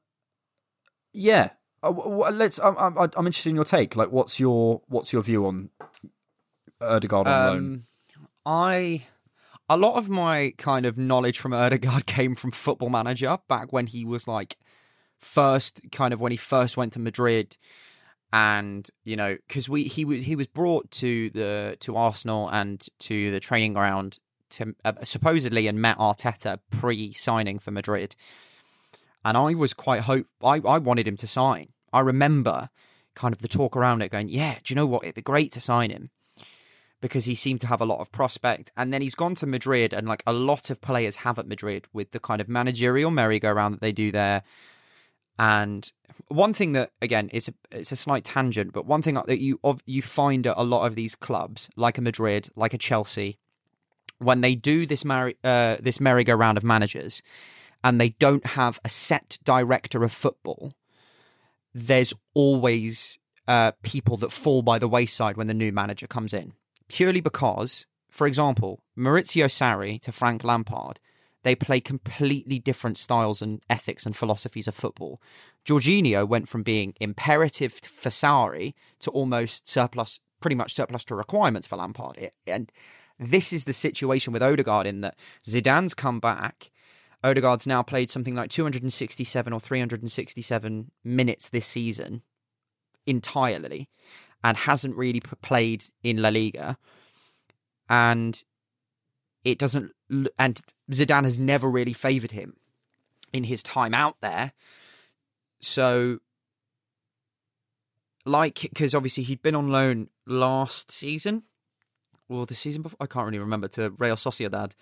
yeah. Uh, let's, I'm, I'm, I'm interested in your take. Like, what's your, what's your view on Ødegaard on um, loan? I, a lot of my kind of knowledge from Ødegaard came from Football Manager back when he was like first, kind of when he first went to Madrid, And, you know, because we he was he was brought to the to Arsenal and to the training ground to uh, supposedly and met Arteta pre-signing for Madrid. And I was quite hope I, I wanted him to sign. I remember kind of the talk around it going, yeah, do you know what? It'd be great to sign him because he seemed to have a lot of prospect. And then he's gone to Madrid, and like a lot of players have at Madrid, with the kind of managerial merry-go-round that they do there. And one thing that, again, it's a, it's a slight tangent, but one thing that you of, you find at a lot of these clubs, like a Madrid, like a Chelsea, when they do this merry, uh, this merry-go-round of managers and they don't have a set director of football, there's always uh, people that fall by the wayside when the new manager comes in. Purely because, for example, Maurizio Sarri to Frank Lampard, they play completely different styles and ethics and philosophies of football. Jorginho went from being imperative for Sarri to almost surplus, pretty much surplus to requirements for Lampard. It, and this is the situation with Ødegaard, in that Zidane's come back. Ødegaard's now played something like two hundred sixty-seven or three hundred sixty-seven minutes this season entirely, and hasn't really played in La Liga. And it doesn't... And Zidane has never really favoured him in his time out there. So, like, because obviously he'd been on loan last season, or the season before, I can't really remember, to Real Sociedad.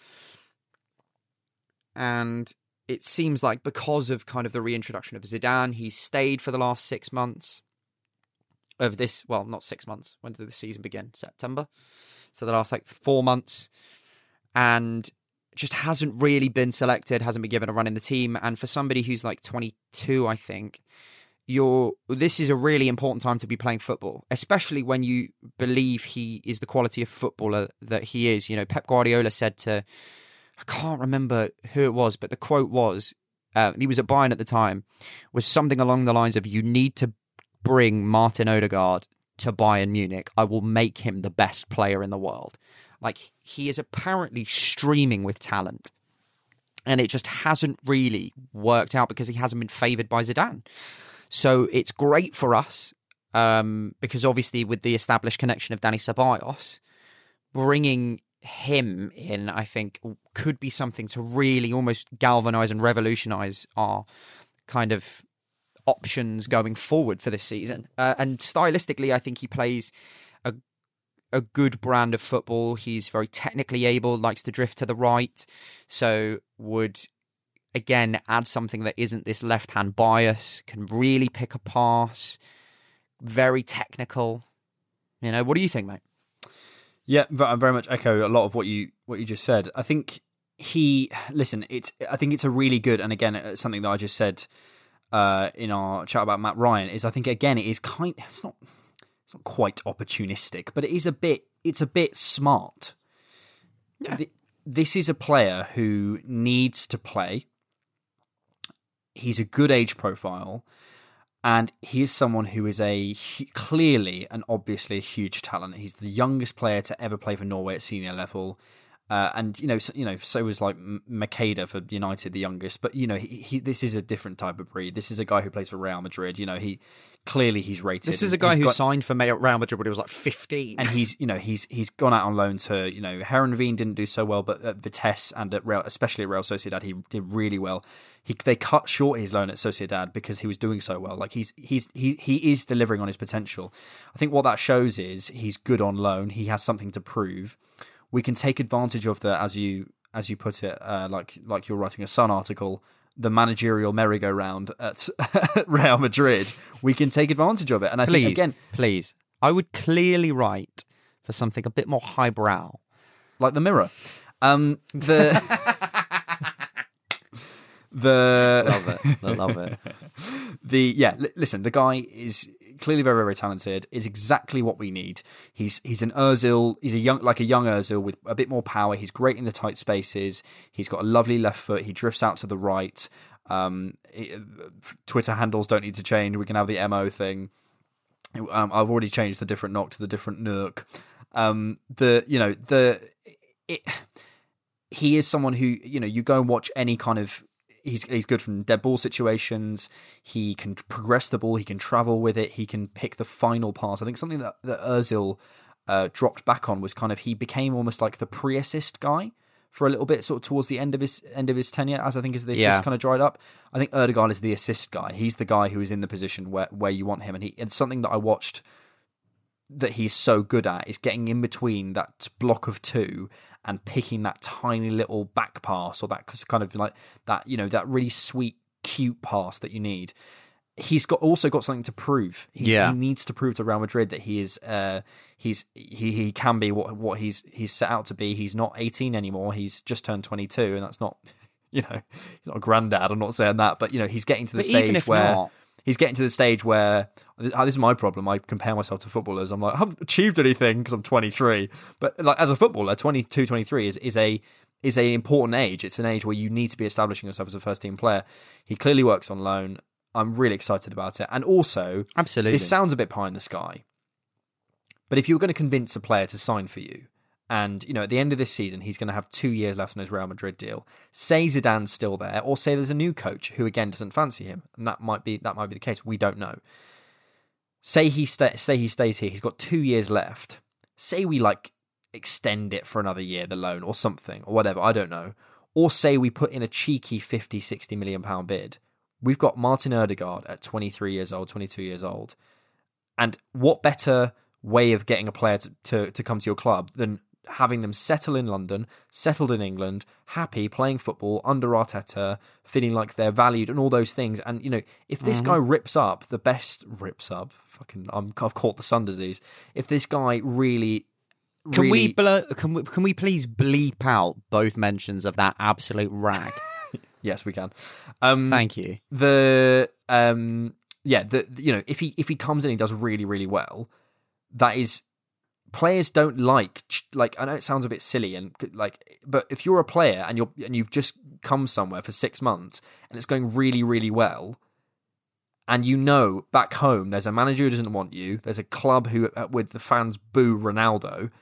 And it seems like because of kind of the reintroduction of Zidane, he's stayed for the last six months of this. Well, not six months. When did the season begin? September. So the last like four months. And just hasn't really been selected, hasn't been given a run in the team. And for somebody who's like twenty-two, I think, you're this is a really important time to be playing football, especially when you believe he is the quality of footballer that he is. You know, Pep Guardiola said to, I can't remember who it was, but the quote was, uh, he was at Bayern at the time, was something along the lines of, you need to bring Martin Odegaard to Bayern Munich. I will make him the best player in the world. Like, he is apparently streaming with talent, and it just hasn't really worked out because he hasn't been favoured by Zidane. So it's great for us, um, because obviously with the established connection of Dani Ceballos, bringing him in, I think, could be something to really almost galvanise and revolutionise our kind of options going forward for this season. Uh, and stylistically, I think he plays a a good brand of football. He's very technically able, likes to drift to the right, so would, again, add something that isn't this left-hand bias, can really pick a pass, very technical. You know, what do you think, mate? Yeah, I very much echo a lot of what you what you just said. I think he, listen, it's I think it's a really good, and again, something that I just said uh, in our chat about Matt Ryan, is I think, again, it is kind, it's not... It's not quite opportunistic, but it is a bit. It's a bit smart. Yeah. Th- this is a player who needs to play. He's a good age profile, and he is someone who is a hu- clearly and obviously a huge talent. He's the youngest player to ever play for Norway at senior level, uh, and you know, so, you know, so was like Makeda for United, the youngest. But you know, he, he this is a different type of breed. This is a guy who plays for Real Madrid. You know, he. Clearly, he's rated. This is a guy he's who got, signed for Real Madrid when he was like fifteen, and he's you know he's he's gone out on loan to you know Heerenveen didn't do so well, but at Vitesse and at Real, especially at Real Sociedad, he did really well. He they cut short his loan at Sociedad because he was doing so well. Like he's he's he he is delivering on his potential. I think what that shows is he's good on loan. He has something to prove. We can take advantage of the as you as you put it, uh, like like you're writing a Sun article. The managerial merry-go-round at Real Madrid, we can take advantage of it. And I please, think, again... Please, I would clearly write for something a bit more highbrow. Like The Mirror. Um, the... the... Love it. I love it. the, yeah, l- listen, the guy is clearly very, very talented, is exactly what we need. He's he's an Özil, he's a young like a young Özil with a bit more power. He's great in the tight spaces. He's got a lovely left foot. He drifts out to the right. Um, it, Twitter handles don't need to change. We can have the M O thing. Um, I've already changed the different knock to the different nook. Um, the you know the it, he is someone who you know you go and watch any kind of he's he's good from dead ball situations. He can progress the ball. He can travel with it. He can pick the final pass. I think something that, that Özil uh, dropped back on was kind of, he became almost like the pre-assist guy for a little bit, sort of towards the end of his end of his tenure, as I think as the assist yeah. kind of dried up. I think Ødegaard is the assist guy. He's the guy who is in the position where, where you want him. And he, it's something that I watched that he's so good at, is getting in between that block of two and picking that tiny little back pass, or that kind of like that, you know, that really sweet, cute pass that you need. He's got also got something to prove. He's, yeah. He needs to prove to Real Madrid that he is, uh, he's he he can be what what he's he's set out to be. He's not eighteen anymore. He's just turned twenty-two, and that's not, you know, he's not a granddad. I'm not saying that, but you know, he's getting to the but stage where. Not- He's getting to the stage where, oh, this is my problem, I compare myself to footballers. I'm like, I haven't achieved anything because I'm twenty-three. But like, as a footballer, twenty-two, twenty-three is, is a is an important age. It's an age where you need to be establishing yourself as a first-team player. He clearly works on loan. I'm really excited about it. And also, absolutely, this sounds a bit pie in the sky, but if you were going to convince a player to sign for you, and, you know, at the end of this season, he's going to have two years left on his Real Madrid deal. Say Zidane's still there, or say there's a new coach who, again, doesn't fancy him, and that might be that might be the case. We don't know. Say he sta- say he stays here. He's got two years left. Say we like extend it for another year, the loan, or something, or whatever. I don't know. Or say we put in a cheeky fifty, sixty million pound bid. We've got Martin Ødegaard at twenty-three years old, twenty-two years old, and what better way of getting a player to, to, to come to your club than having them settle in London, settled in England, happy, playing football, under Arteta, feeling like they're valued and all those things. And, you know, if this mm-hmm. guy rips up, the best rips up, fucking, I'm, I've caught the sun disease. If this guy really... Can, really... We, blur, can, we, can we please bleep out both mentions of that absolute rag? Yes, we can. Um, Thank you. The, um, yeah, the, you know, if he if he comes in and he does really, really well, that is... Players don't like like I know it sounds a bit silly and like, but if you're a player and you're and you've just come somewhere for six months and it's going really, really well, and you know back home there's a manager who doesn't want you, there's a club who with the fans boo Ronaldo.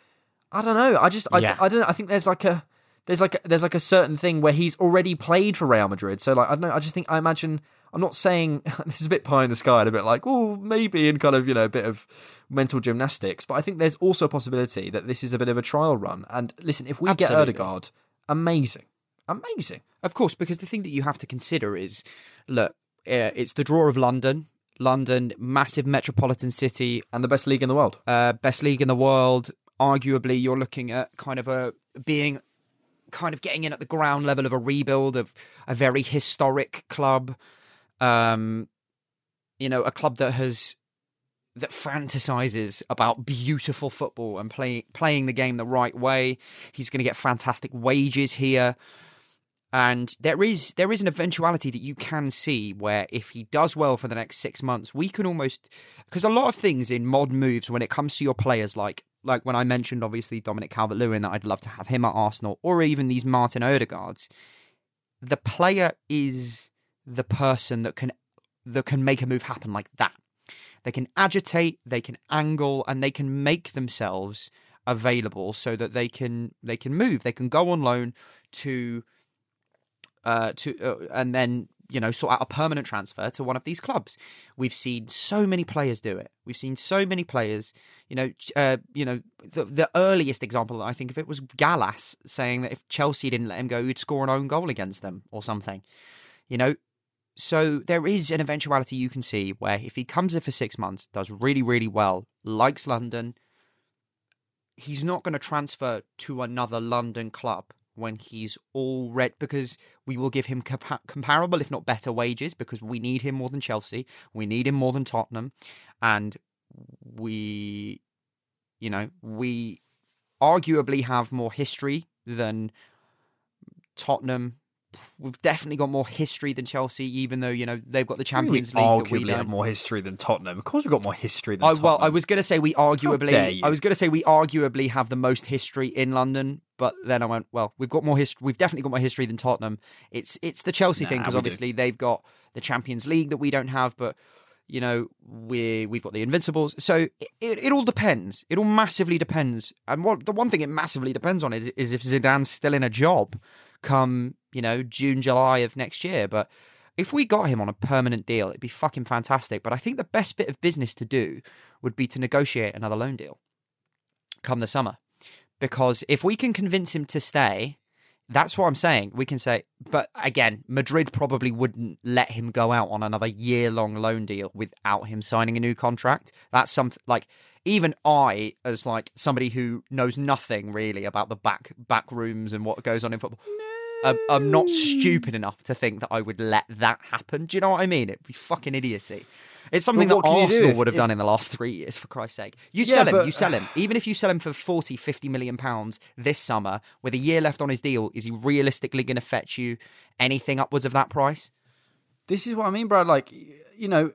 I don't know. I just I, yeah. I, I don't know. I think there's like a there's like a, there's like a certain thing where he's already played for Real Madrid. So like I don't know. I just think I imagine. I'm not saying this is a bit pie in the sky and a bit like, oh, maybe, and kind of, you know, a bit of mental gymnastics. But I think there's also a possibility that this is a bit of a trial run. And listen, if we Absolutely. get Ødegaard, amazing, amazing. Of course, because the thing that you have to consider is, look, it's the draw of London. London, massive metropolitan city. And the best league in the world. Uh, best league in the world. Arguably, you're looking at kind of a being... kind of getting in at the ground level of a rebuild of a very historic club. Um, you know, a club that has that fantasizes about beautiful football and play, playing the game the right way. He's going to get fantastic wages here, and there is there is an eventuality that you can see where if he does well for the next six months, we can almost, because a lot of things in modern moves when it comes to your players, like like when I mentioned obviously Dominic Calvert-Lewin, that I'd love to have him at Arsenal, or even these Martin Ødegaards. The player is the person that can that can make a move happen like that. They can agitate, they can angle, and they can make themselves available so that they can they can move. They can go on loan to uh, to uh, and then, you know, sort out a permanent transfer to one of these clubs. We've seen so many players do it. We've seen so many players. You know, uh, you know, the, the earliest example that I think of it was Gallas saying that if Chelsea didn't let him go, he'd score an own goal against them or something. You know. So there is an eventuality you can see where if he comes in for six months, does really, really well, likes London, he's not going to transfer to another London club when he's all red, because we will give him compa- comparable, if not better, wages, because we need him more than Chelsea. We need him more than Tottenham. And we, you know, we arguably have more history than Tottenham. We've definitely got more history than Chelsea, even though, you know, they've got the Champions League. Arguably, that we have more history than Tottenham. Of course, we've got more history than. I, Tottenham. Well, I was going to say we arguably. I was going to say we arguably have the most history in London, but then I went, well, we've got more history. We've definitely got more history than Tottenham. It's it's the Chelsea nah, thing, because obviously do. they've got the Champions League that we don't have, but you know we we've got the Invincibles. So it, it, it all depends. It all massively depends. And what the one thing it massively depends on is is if Zidane's still in a job come you know, June, July of next year. But if we got him on a permanent deal, it'd be fucking fantastic. But I think the best bit of business to do would be to negotiate another loan deal come the summer. Because if we can convince him to stay, that's what I'm saying. We can say, but again, Madrid probably wouldn't let him go out on another year-long loan deal without him signing a new contract. That's something like even I, as like somebody who knows nothing really about the back back rooms and what goes on in football, no. I'm, I'm not stupid enough to think that I would let that happen. Do you know what I mean? It'd be fucking idiocy. It's something that Arsenal if, would have if, done in the last three years, for Christ's sake. You yeah, sell him, but, you sell him. Even if you sell him for forty, fifty million pounds this summer, with a year left on his deal, is he realistically going to fetch you anything upwards of that price? This is what I mean, Brad. Like, you know,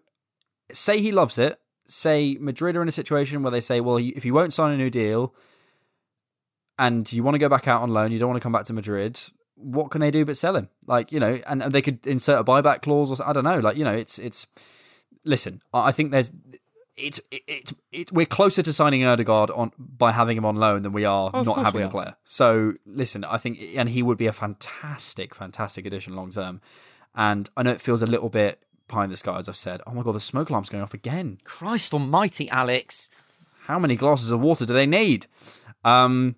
say he loves it. Say Madrid are in a situation where they say, well, if you won't sign a new deal and you want to go back out on loan, you don't want to come back to Madrid, what can they do but sell him? Like, you know, and, and they could insert a buyback clause or something. I don't know. Like, you know, it's it's... Listen, I think there's it's it's it, we're closer to signing Ødegaard on by having him on loan than we are oh, not having are. a player. So listen, I think and he would be a fantastic, fantastic addition long term. And I know it feels a little bit pie in the sky, as I've said. Oh my God, the smoke alarm's going off again! Christ Almighty, Alex! How many glasses of water do they need? Um,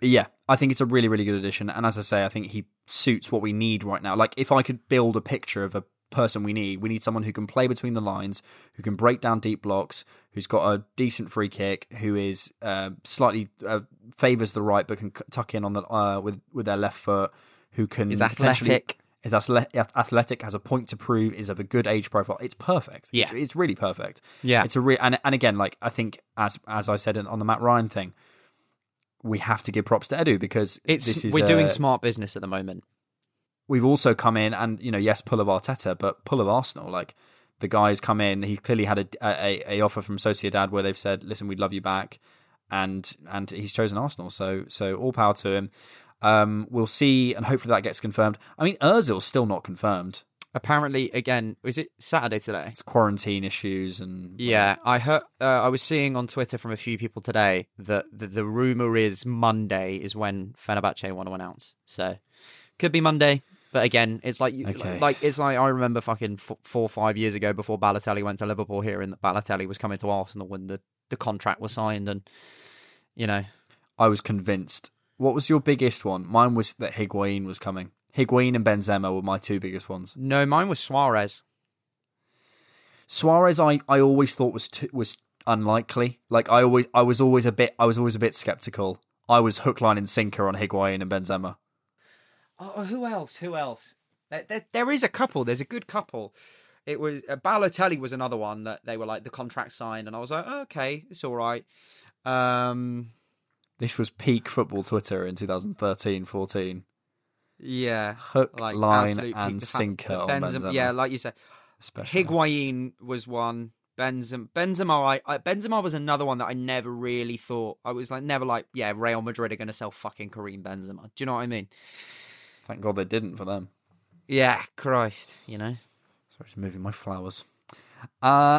yeah, I think it's a really, really good addition. And as I say, I think he suits what we need right now. Like if I could build a picture of a person we need. We need someone who can play between the lines, who can break down deep blocks, who's got a decent free kick, who is uh, slightly uh, favours the right but can tuck in on the uh, with with their left foot, who can is athletic, is athletic, has a point to prove, is of a good age profile. It's perfect. Yeah, it's, it's really perfect. Yeah, it's a real and and again, like I think as as I said on the Matt Ryan thing, we have to give props to Edu because it's this is we're a, doing smart business at the moment. We've also come in and, you know, yes, pull of Arteta, but pull of Arsenal. Like, the guy's come in, he clearly had a, a, a offer from Sociedad where they've said, listen, we'd love you back. And and he's chosen Arsenal. So so all power to him. Um, we'll see, and hopefully that gets confirmed. I mean, Özil's still not confirmed. Apparently, again, is it Saturday today? It's quarantine issues and... Yeah, I heard. Uh, I was seeing on Twitter from a few people today that the, the rumour is Monday is when Fenerbahce want to announce. So, could be Monday. But again, it's like you, okay. like it's like I remember fucking f- four or five years ago before Balotelli went to Liverpool here, and Balotelli was coming to Arsenal when the, the contract was signed, and you know, I was convinced. What was your biggest one? Mine was that Higuain was coming. Higuain and Benzema were my two biggest ones. No, mine was Suarez. Suarez, I, I always thought was too, was unlikely. Like I always I was always a bit I was always a bit skeptical. I was hook, line, and sinker on Higuain and Benzema. Oh, who else? Who else? There, there, there is a couple. There's a good couple. It was uh, Balotelli was another one that they were like the contract signed, and I was like, oh, okay, it's all right. Um, this was peak football Twitter in twenty thirteen fourteen. Yeah, hook, like, line, and sinker. On Benzema, Benzema. Yeah, like you said, especially Higuain was one. Benzema, Benzema, I, I, Benzema was another one that I never really thought. I was like, never like, yeah, Real Madrid are going to sell fucking Karim Benzema. Do you know what I mean? Thank God they didn't for them. Yeah, Christ, you know. Sorry, just moving my flowers. Uh,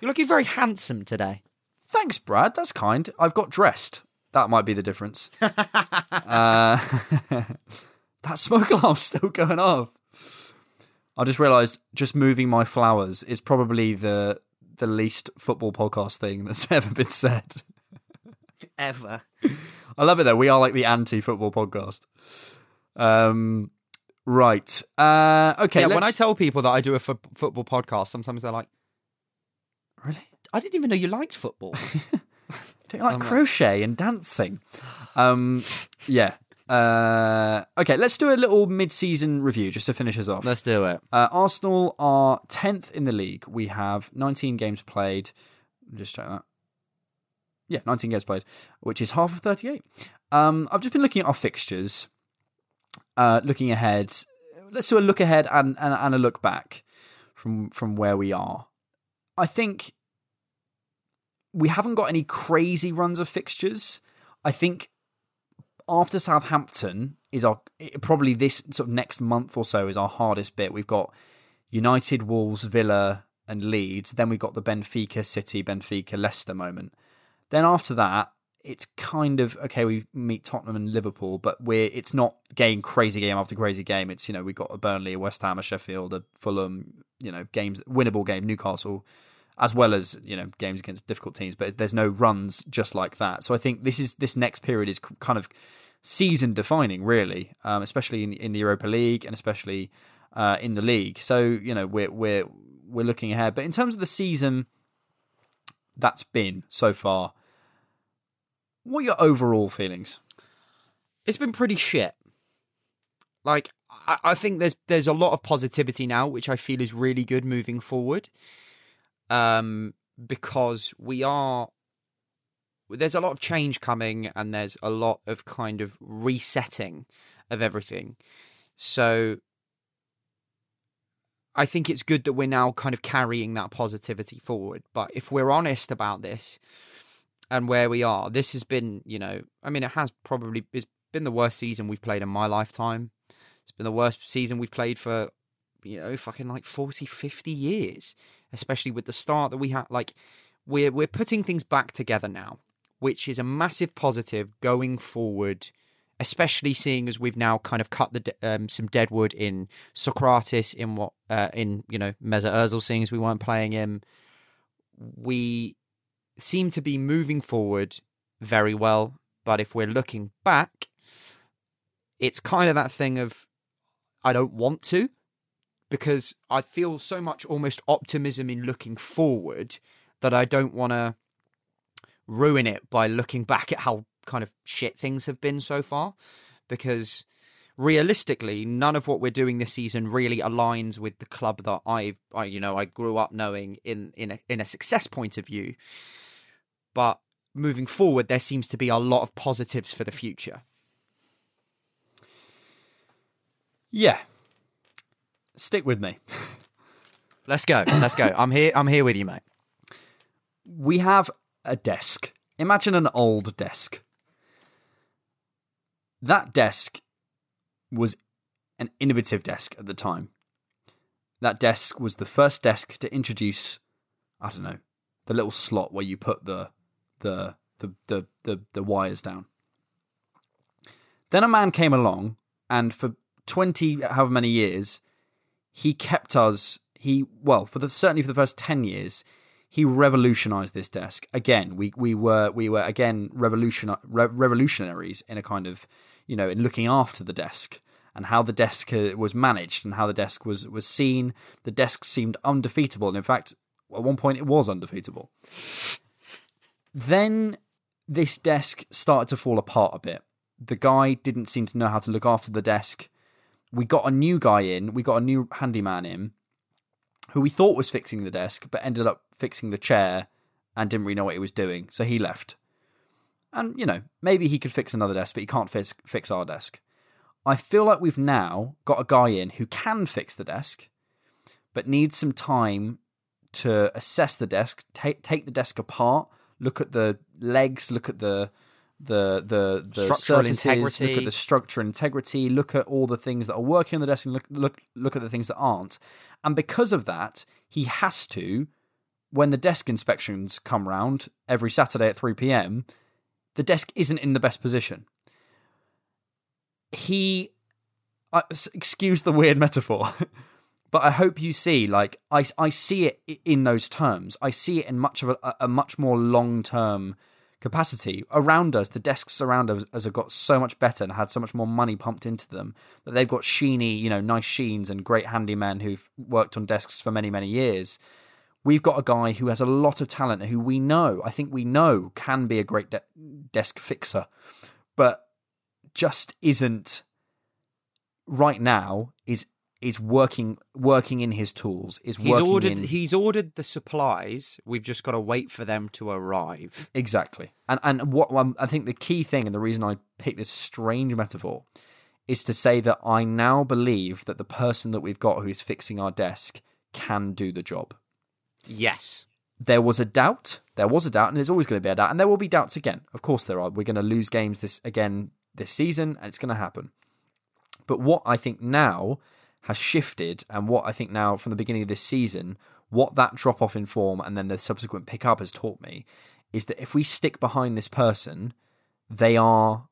You're looking very handsome today. Thanks, Brad. That's kind. I've got dressed. That might be the difference. uh, that smoke alarm's still going off. I just realised just moving my flowers is probably the the least football podcast thing that's ever been said. Ever. I love it though. We are like the anti-football podcast. Um, right. Uh, okay. Yeah, when I tell people that I do a f- football podcast, sometimes they're like, "Really? I didn't even know you liked football. Don't you like I'm crochet like... and dancing?" Um, yeah. Uh, okay. Let's do a little mid-season review just to finish us off. Let's do it. Uh, Arsenal are tenth in the league. We have nineteen games played. I'm just checking that. Yeah, nineteen games played, which is half of thirty-eight. Um, I've just been looking at our fixtures, uh, looking ahead. Let's do a look ahead and, and, and a look back from, from where we are. I think we haven't got any crazy runs of fixtures. I think after Southampton is our probably this sort of next month or so is our hardest bit. We've got United, Wolves, Villa and Leeds. Then we've got the Benfica City, Benfica Leicester moment. Then after that, it's kind of, okay, we meet Tottenham and Liverpool, but we're it's not game, crazy game after crazy game. It's, you know, we've got a Burnley, a West Ham, a Sheffield, a Fulham, you know, games, winnable game, Newcastle, as well as, you know, games against difficult teams, but there's no runs just like that. So I think this is this next period is kind of season defining, really, um, especially in, in the Europa League and especially uh, in the league. So, you know, we're we're we're looking ahead. But in terms of the season that's been so far, what are your overall feelings? It's been pretty shit. Like, I, I think there's there's a lot of positivity now, which I feel is really good moving forward. Um, because we are, there's a lot of change coming and there's a lot of kind of resetting of everything. So I think it's good that we're now kind of carrying that positivity forward. But if we're honest about this and where we are, this has been, you know, I mean, it has probably, it's been the worst season we've played in my lifetime. It's been the worst season we've played for, you know, fucking like forty, fifty years. Especially with the start that we had, like we're we're putting things back together now, which is a massive positive going forward, especially seeing as we've now kind of cut the um, some dead wood in Socrates, in what uh, in you know Mesut Ozil, seeing as we weren't playing him, we seem to be moving forward very well. But if we're looking back, it's kind of that thing of I don't want to. Because I feel so much almost optimism in looking forward that I don't want to ruin it by looking back at how kind of shit things have been so far. Because realistically, none of what we're doing this season really aligns with the club that I, I you know, I grew up knowing in in a, in a success point of view. But moving forward, there seems to be a lot of positives for the future. Yeah. Stick with me. Let's go. Let's go. I'm here. I'm here with you, mate. We have a desk. Imagine an old desk. That desk was an innovative desk at the time. That desk was the first desk to introduce, I don't know, the little slot where you put the the the the the, the wires down. Then a man came along, and for twenty however many years. He kept us, he, well, for the, certainly for the first ten years, he revolutionized this desk. Again, we, we were, we were again, revolution, re- revolutionaries in a kind of, you know, in looking after the desk and how the desk uh, was managed and how the desk was, was seen. The desk seemed undefeatable. And in fact, at one point it was undefeatable. Then this desk started to fall apart a bit. The guy didn't seem to know how to look after the desk. We got a new guy in, we got a new handyman in, who we thought was fixing the desk, but ended up fixing the chair and didn't really know what he was doing. So he left. And, you know, maybe he could fix another desk, but he can't fix, fix our desk. I feel like we've now got a guy in who can fix the desk, but needs some time to assess the desk, take take the desk apart, look at the legs, look at the... the the, the structural integrity, look at the structure integrity, look at all the things that are working on the desk and look look look at the things that aren't. And because of that, he has to, when the desk inspections come round every Saturday at three p.m, the desk isn't in the best position. He, uh, excuse the weird metaphor, but I hope you see, like, I, I see it in those terms. I see it in much of a, a much more long-term capacity around us. The desks around us have got so much better and had so much more money pumped into them that they've got sheeny, you know, nice sheens and great handymen who've worked on desks for many, many years. We've got a guy who has a lot of talent and who we know, I think we know, can be a great de- desk fixer, but just isn't right now. Is is working working in his tools, is he's working ordered, in... He's ordered the supplies, we've just got to wait for them to arrive. Exactly. And and what um, I think the key thing, and the reason I picked this strange metaphor, is to say that I now believe that the person that we've got who's fixing our desk can do the job. Yes. There was a doubt, there was a doubt, and there's always going to be a doubt, and there will be doubts again. Of course there are. We're going to lose games this again this season, and it's going to happen. But what I think now... has shifted, and what I think now from the beginning of this season, what that drop off in form and then the subsequent pick up has taught me is that if we stick behind this person, they are...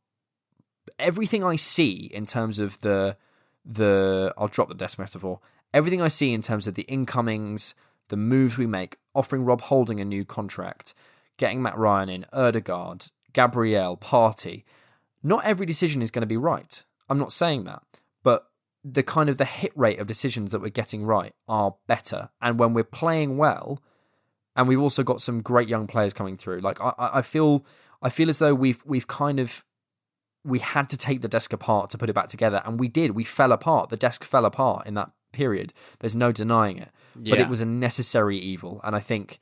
Everything I see in terms of the... the I'll drop the desk metaphor. Everything I see in terms of the incomings, the moves we make, offering Rob Holding a new contract, getting Matt Ryan in, Ødegaard, Gabriel, Partey. Not every decision is going to be right. I'm not saying that. But the kind of the hit rate of decisions that we're getting right are better. And when we're playing well, and we've also got some great young players coming through. Like I, I feel, I feel as though we've we've kind of we had to take the desk apart to put it back together, and we did. We fell apart. The desk fell apart in that period. There's no denying it. Yeah. But it was a necessary evil, and I think,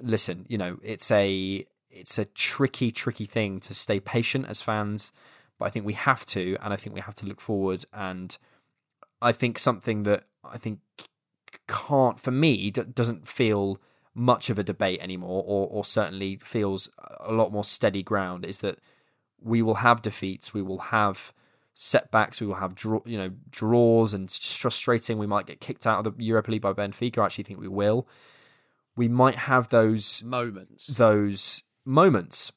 listen, you know, it's a it's a tricky, tricky thing to stay patient as fans. But I think we have to, and I think we have to look forward. And I think something that I think can't, for me, d- doesn't feel much of a debate anymore, or, or certainly feels a lot more steady ground, is that we will have defeats, we will have setbacks, we will have draw, you know, draws, and it's frustrating. We might get kicked out of the Europa League by Benfica. I actually think we will. We might have those moments, those moments.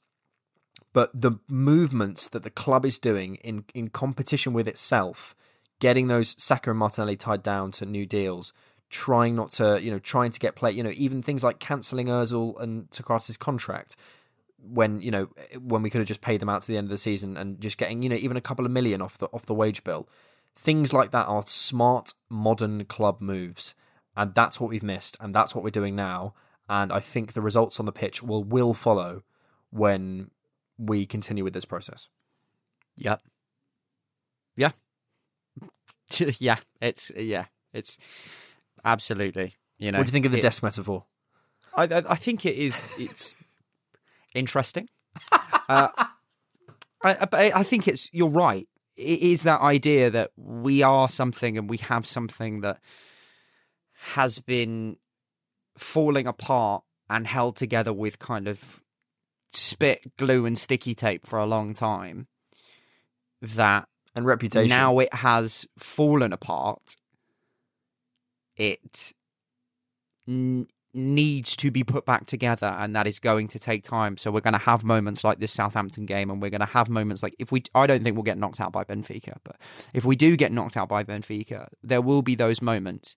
But the movements that the club is doing in, in competition with itself, getting those Saka and Martinelli tied down to new deals, trying not to, you know, trying to get play, you know, even things like cancelling Özil and Sokratis' contract when, you know, when we could have just paid them out to the end of the season and just getting, you know, even a couple of million off the off the wage bill. Things like that are smart, modern club moves. And that's what we've missed. And that's what we're doing now. And I think the results on the pitch will will follow when we continue with this process. Yeah. Yeah. yeah. It's, yeah. It's absolutely, you know. What do you think of the it, desk metaphor? I I think it is, it's interesting. uh, I, I, I think it's, you're right. It is that idea that we are something and we have something that has been falling apart and held together with kind of spit, glue and sticky tape for a long time, that and reputation. Now it has fallen apart. It n- needs to be put back together, and that is going to take time. So we're going to have moments like this Southampton game, and we're going to have moments like if we I don't think we'll get knocked out by Benfica, but if we do get knocked out by Benfica, there will be those moments.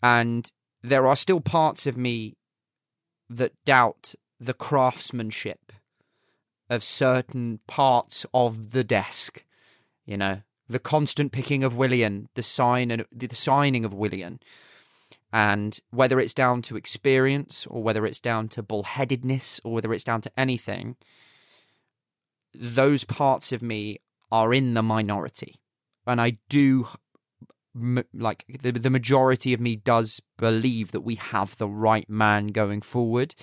And there are still parts of me that doubt the craftsmanship of certain parts of the desk, you know, the constant picking of Willian, the sign and the signing of Willian, and whether it's down to experience or whether it's down to bullheadedness or whether it's down to anything, those parts of me are in the minority, and I do like the the majority of me does believe that we have the right man going forward.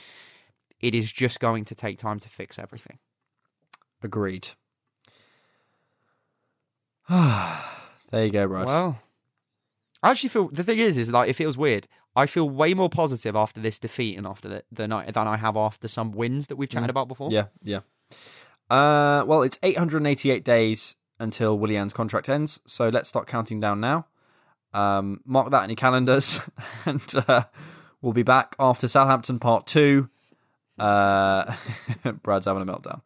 It is just going to take time to fix everything. Agreed. There you go, Brad. Well, I actually feel, the thing is, is like, it feels weird. I feel way more positive after this defeat and after the, the night than I have after some wins that we've chatted mm. about before. Yeah, yeah. Uh, well, it's eight hundred eighty-eight days until Willian's contract ends, so let's start counting down now. Um, mark that in your calendars, and uh, we'll be back after Southampton Part two. Uh, Brad's having a meltdown.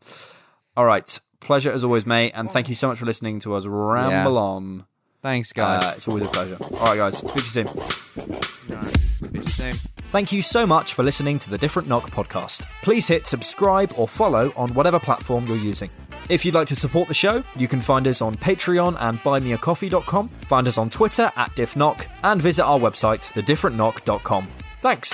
All right. Pleasure as always, mate. And thank you so much for listening to us ramble yeah. on. Thanks, guys. Uh, it's always a pleasure. All right, guys. Speak to you soon. All right. Speak to you soon. Thank you so much for listening to the Different Knock podcast. Please hit subscribe or follow on whatever platform you're using. If you'd like to support the show, you can find us on Patreon and buy me a coffee dot com. Find us on Twitter at DiffKnock and visit our website, the different knock dot com. Thanks.